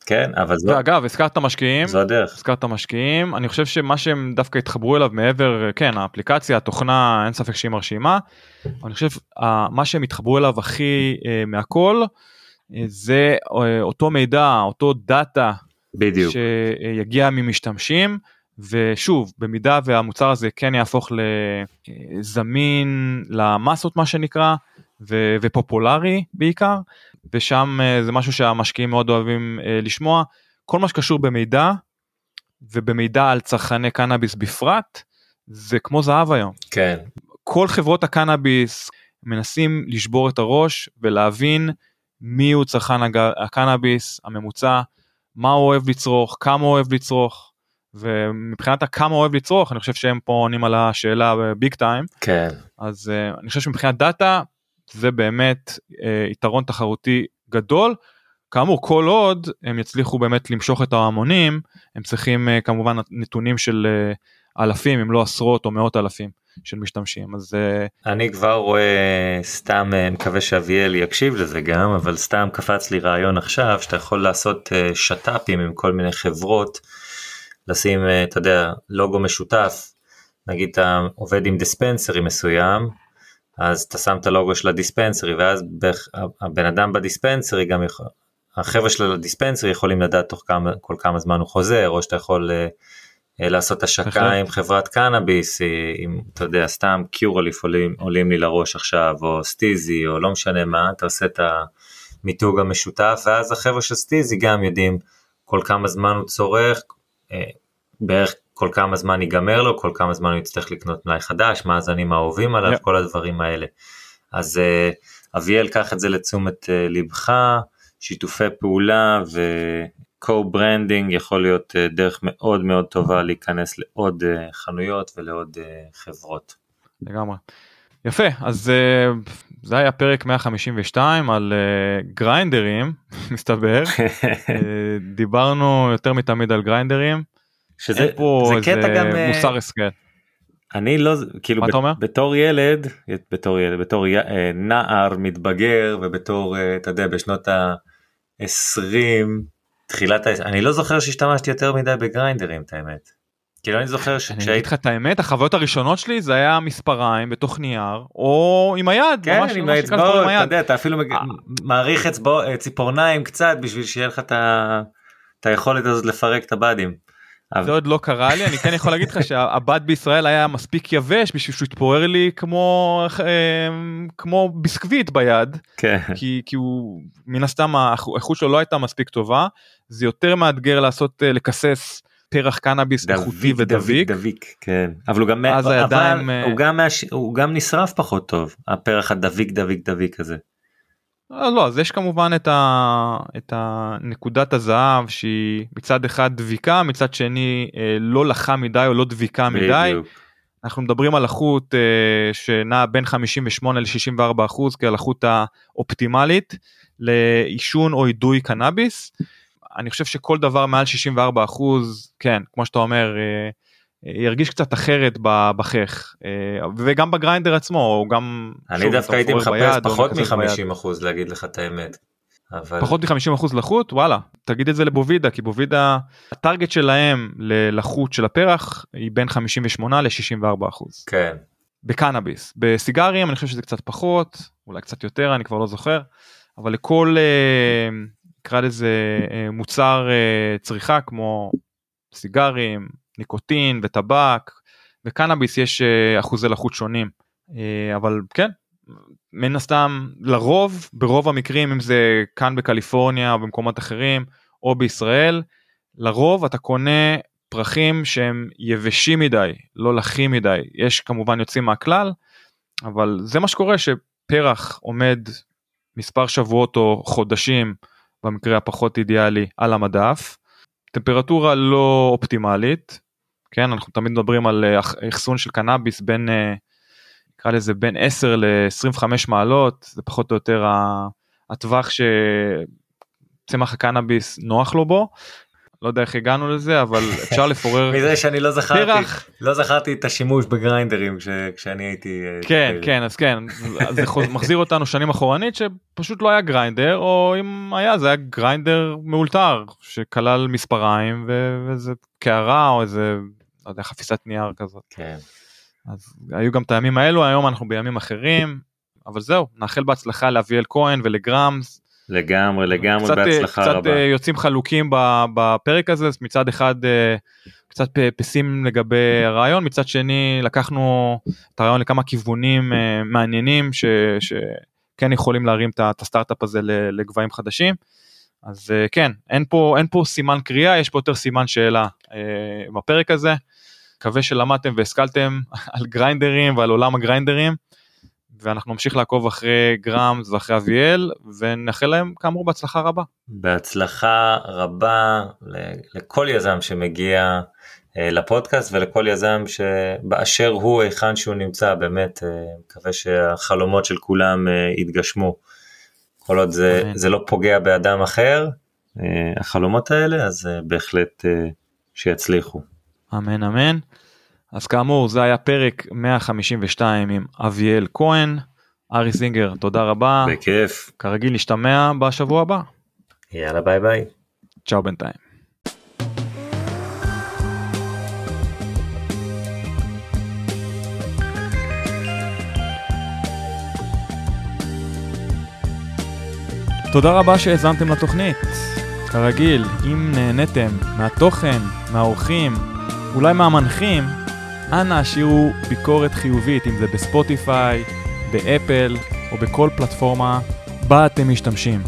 כן, אבל זו... ואגב, הזכרת משקיעים. זו הדרך. הזכרת משקיעים. אני חושב שמה שהם דווקא התחברו אליו מעבר, כן, האפליקציה, התוכנה, אין ספק שהיא מרשימה. אני חושב, מה שהם התחברו אליו הכי מהכל, זה אותו מידע, אותו דאטה, בדיוק. שיגיע ממשתמשים, ושוב, במידה והמוצר הזה כן יהפוך לזמין, למסות מה שנקרא, ופופולרי בעיקר, ושם זה משהו שהמשקיעים מאוד אוהבים לשמוע, כל מה שקשור במידע, ובמידע על צרכני קנאביס בפרט, זה כמו זהב היום. כן. כל חברות הקנאביס מנסים לשבור את הראש, ולהבין מי הוא צרכן הקנאביס הממוצע, מה הוא אוהב לצרוך, כמה הוא אוהב לצרוך, ומבחינת כמה הוא אוהב לצרוך, אני חושב שהם פה עונים על השאלה ביג טיים. כן. אז אני חושב שמבחינת דאטה, זה באמת יתרון תחרותי גדול, כאמור כל עוד הם יצליחו באמת למשוך את ההמונים, הם צריכים כמובן נתונים של אלפים, אם לא עשרות או מאות אלפים של משתמשים, אז... אני כבר רואה סתם, מקווה שאביאל יקשיב לזה גם, אבל סתם קפץ לי רעיון עכשיו, שאתה יכול לעשות שטאפים עם כל מיני חברות, לשים, אתה יודע, לוגו משותף, נגיד אתה עובד עם דיספנסרי מסוים, אז אתה שם את הלוגו של הדיספנסרי, ואז הבן אדם בדיספנסרי, גם החבר'ה של הדיספנסרי יכולים לדעת תוך כל כמה זמן הוא חוזר, או שאתה יכול לעשות השקה עם חברת קנאביס, אם אתה יודע, סתם קיורליף עולים לי לראש עכשיו, או סטיזי, או לא משנה מה, אתה עושה את המיתוג המשותף, ואז החבר'ה של סטיזי גם יודעים כל כמה זמן הוא צורך, בערך כל כמה זמן ייגמר לו, כל כמה זמן הוא יצטרך לקנות מלאי חדש, מה הזנים האהובים עליו, כל הדברים האלה. אז אביאל, קח את זה לתשומת לבך, שיתופי פעולה וקו-ברנדינג יכול להיות דרך מאוד מאוד טובה להיכנס לעוד חנויות ולעוד חברות. לגמרי. יפה, אז זה היה פרק 152 על גריינדרים, מסתבר. דיברנו יותר מתמיד על גריינדרים. שזה קטע גם מוסר הסגל. אני לא, כאילו בתור ילד, בתור נער מתבגר, ובתור, אתה יודע, בשנות ה-20, תחילת ה-20, אני לא זוכר שהשתמשתי יותר מדי בגריינדרים, את האמת. כאילו אני זוכר ש... אני אגיד לך את האמת, החוויות הראשונות שלי זה היה מספריים בתוך נייר, או עם היד. כן, עם האצבעות, אתה יודע, אתה אפילו מעריך ציפורניים קצת, בשביל שיהיה לך את היכולת הזאת לפרק את הבדים. זה עוד לא קרה לי, אני כן יכול להגיד לך שהבד בישראל היה מספיק יבש בשביל שהוא התפורר לי כמו ביסקוויט ביד, כי הוא מן הסתם האיכות שלו לא הייתה מספיק טובה, זה יותר מאתגר לעשות לקסס פרח קנאביס איכותי ודביק, אבל הוא גם נשרף פחות טוב, הפרח הדביק דביק דביק הזה. לא, אז יש כמובן את נקודת הזהב שהיא מצד אחד דביקה, מצד שני לא לחה מדי או לא דביקה מדי. אנחנו מדברים על החוט שנע בין 58 ל-64% כעל החוט האופטימלית לאישון או עידוי קנאביס. אני חושב שכל דבר מעל 64%, כן, כמו שאתה אומר, ירגיש קצת אחרת בחך, וגם בגריינדר עצמו, או גם... אני דווקא הייתי מחפש פחות מ-50%, להגיד לך את האמת. פחות מ-50% לחוט? וואלה, תגיד את זה לבובידה, כי בובידה, הטרגט שלהם לחוט של הפרח, היא בין 58 ל-64%. כן. בקנאביס. בסיגרים, אני חושב שזה קצת פחות, אולי קצת יותר, אני כבר לא זוכר, אבל לכל, נקרא לזה, מוצר צריכה, כמו סיגרים, ניקוטין וטבק, וקנאביס יש אחוזי לחות שונים, אבל כן, מן הסתם לרוב, ברוב המקרים, אם זה כאן בקליפורניה או במקומות אחרים, או בישראל, לרוב אתה קונה פרחים שהם יבשים מדי, לא לחים מדי, יש כמובן יוצאים מהכלל, אבל זה מה שקורה שפרח עומד מספר שבועות או חודשים, במקרה הפחות אידיאלי, על המדף, טמפרטורה לא אופטימלית, כן, אנחנו תמיד מדברים על אחסון של קנאביס בין, נקרא לזה בין 10 ל-25 מעלות, זה פחות או יותר הטווח שצמח הקנאביס נוח לו בו, לא יודע איך הגענו לזה, אבל אפשר לפורר... מזה שאני לא זכרתי את השימוש בגריינדרים כשאני הייתי... כן, זה מחזיר אותנו שנים אחורנית, שפשוט לא היה גריינדר, או אם היה, זה היה גריינדר מאולתר, שכלל מספריים, ואיזה קערה, או איזה, לא יודע, חפיסת נייר כזאת. כן. אז היו גם את הימים האלו, היום אנחנו בימים אחרים, אבל זהו, נאחל בהצלחה לאביאל כהן ולגרמס, לגמרי, בהצלחה רבה. קצת יוצאים חלוקים בפרק הזה, מצד אחד קצת פסים לגבי הרעיון, מצד שני לקחנו את הרעיון לכמה כיוונים מעניינים, שכן יכולים להרים את הסטארט-אפ הזה לגבעים חדשים, אז כן, אין פה סימן קריאה, יש פה יותר סימן שאלה בפרק הזה, מקווה שלמדתם והשכלתם על גריינדרים ועל עולם הגריינדרים, ואנחנו נמשיך לעקוב אחרי גרמס ואחרי אביאל, ונאחל להם כאמור בהצלחה רבה. בהצלחה רבה לכל יזם שמגיע לפודקאסט, ולכל יזם שבאשר הוא היכן שהוא נמצא, באמת מקווה שהחלומות של כולם יתגשמו. כל עוד זה לא פוגע באדם אחר, החלומות האלה, אז בהחלט שיצליחו. אמן, אמן. אז כאמור, זה היה פרק 152 עם אביאל כהן. ארי זינגר, תודה רבה. בכיף. כרגיל נשתמע בשבוע הבא. יאללה, ביי ביי. צ'או בינתיים. תודה רבה שהזמתם לתוכנית. כרגיל, אם נהניתם מהתוכן, מהאורחים, אולי מהמנחים, אנא השאירו ביקורת חיובית, אם זה בספוטיפיי, באפל או בכל פלטפורמה בה אתם משתמשים.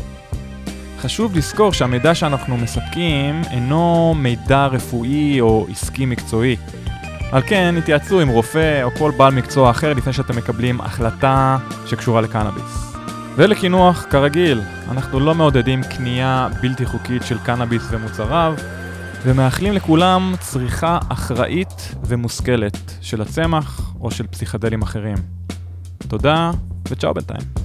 חשוב לזכור שהמידע שאנחנו מספקים אינו מידע רפואי או עסקי מקצועי. על כן, התייעצו עם רופא או כל בעל מקצוע אחר לפני שאתם מקבלים החלטה שקשורה לקנאביס. ולכינוח, כרגיל, אנחנו לא מעודדים קנייה בלתי חוקית של קנאביס ומוצריו, ומאחלים לכולם צריכה אחראית ומושכלת של הצמח או של פסיכדלים אחרים. תודה וצ'או בינתיים.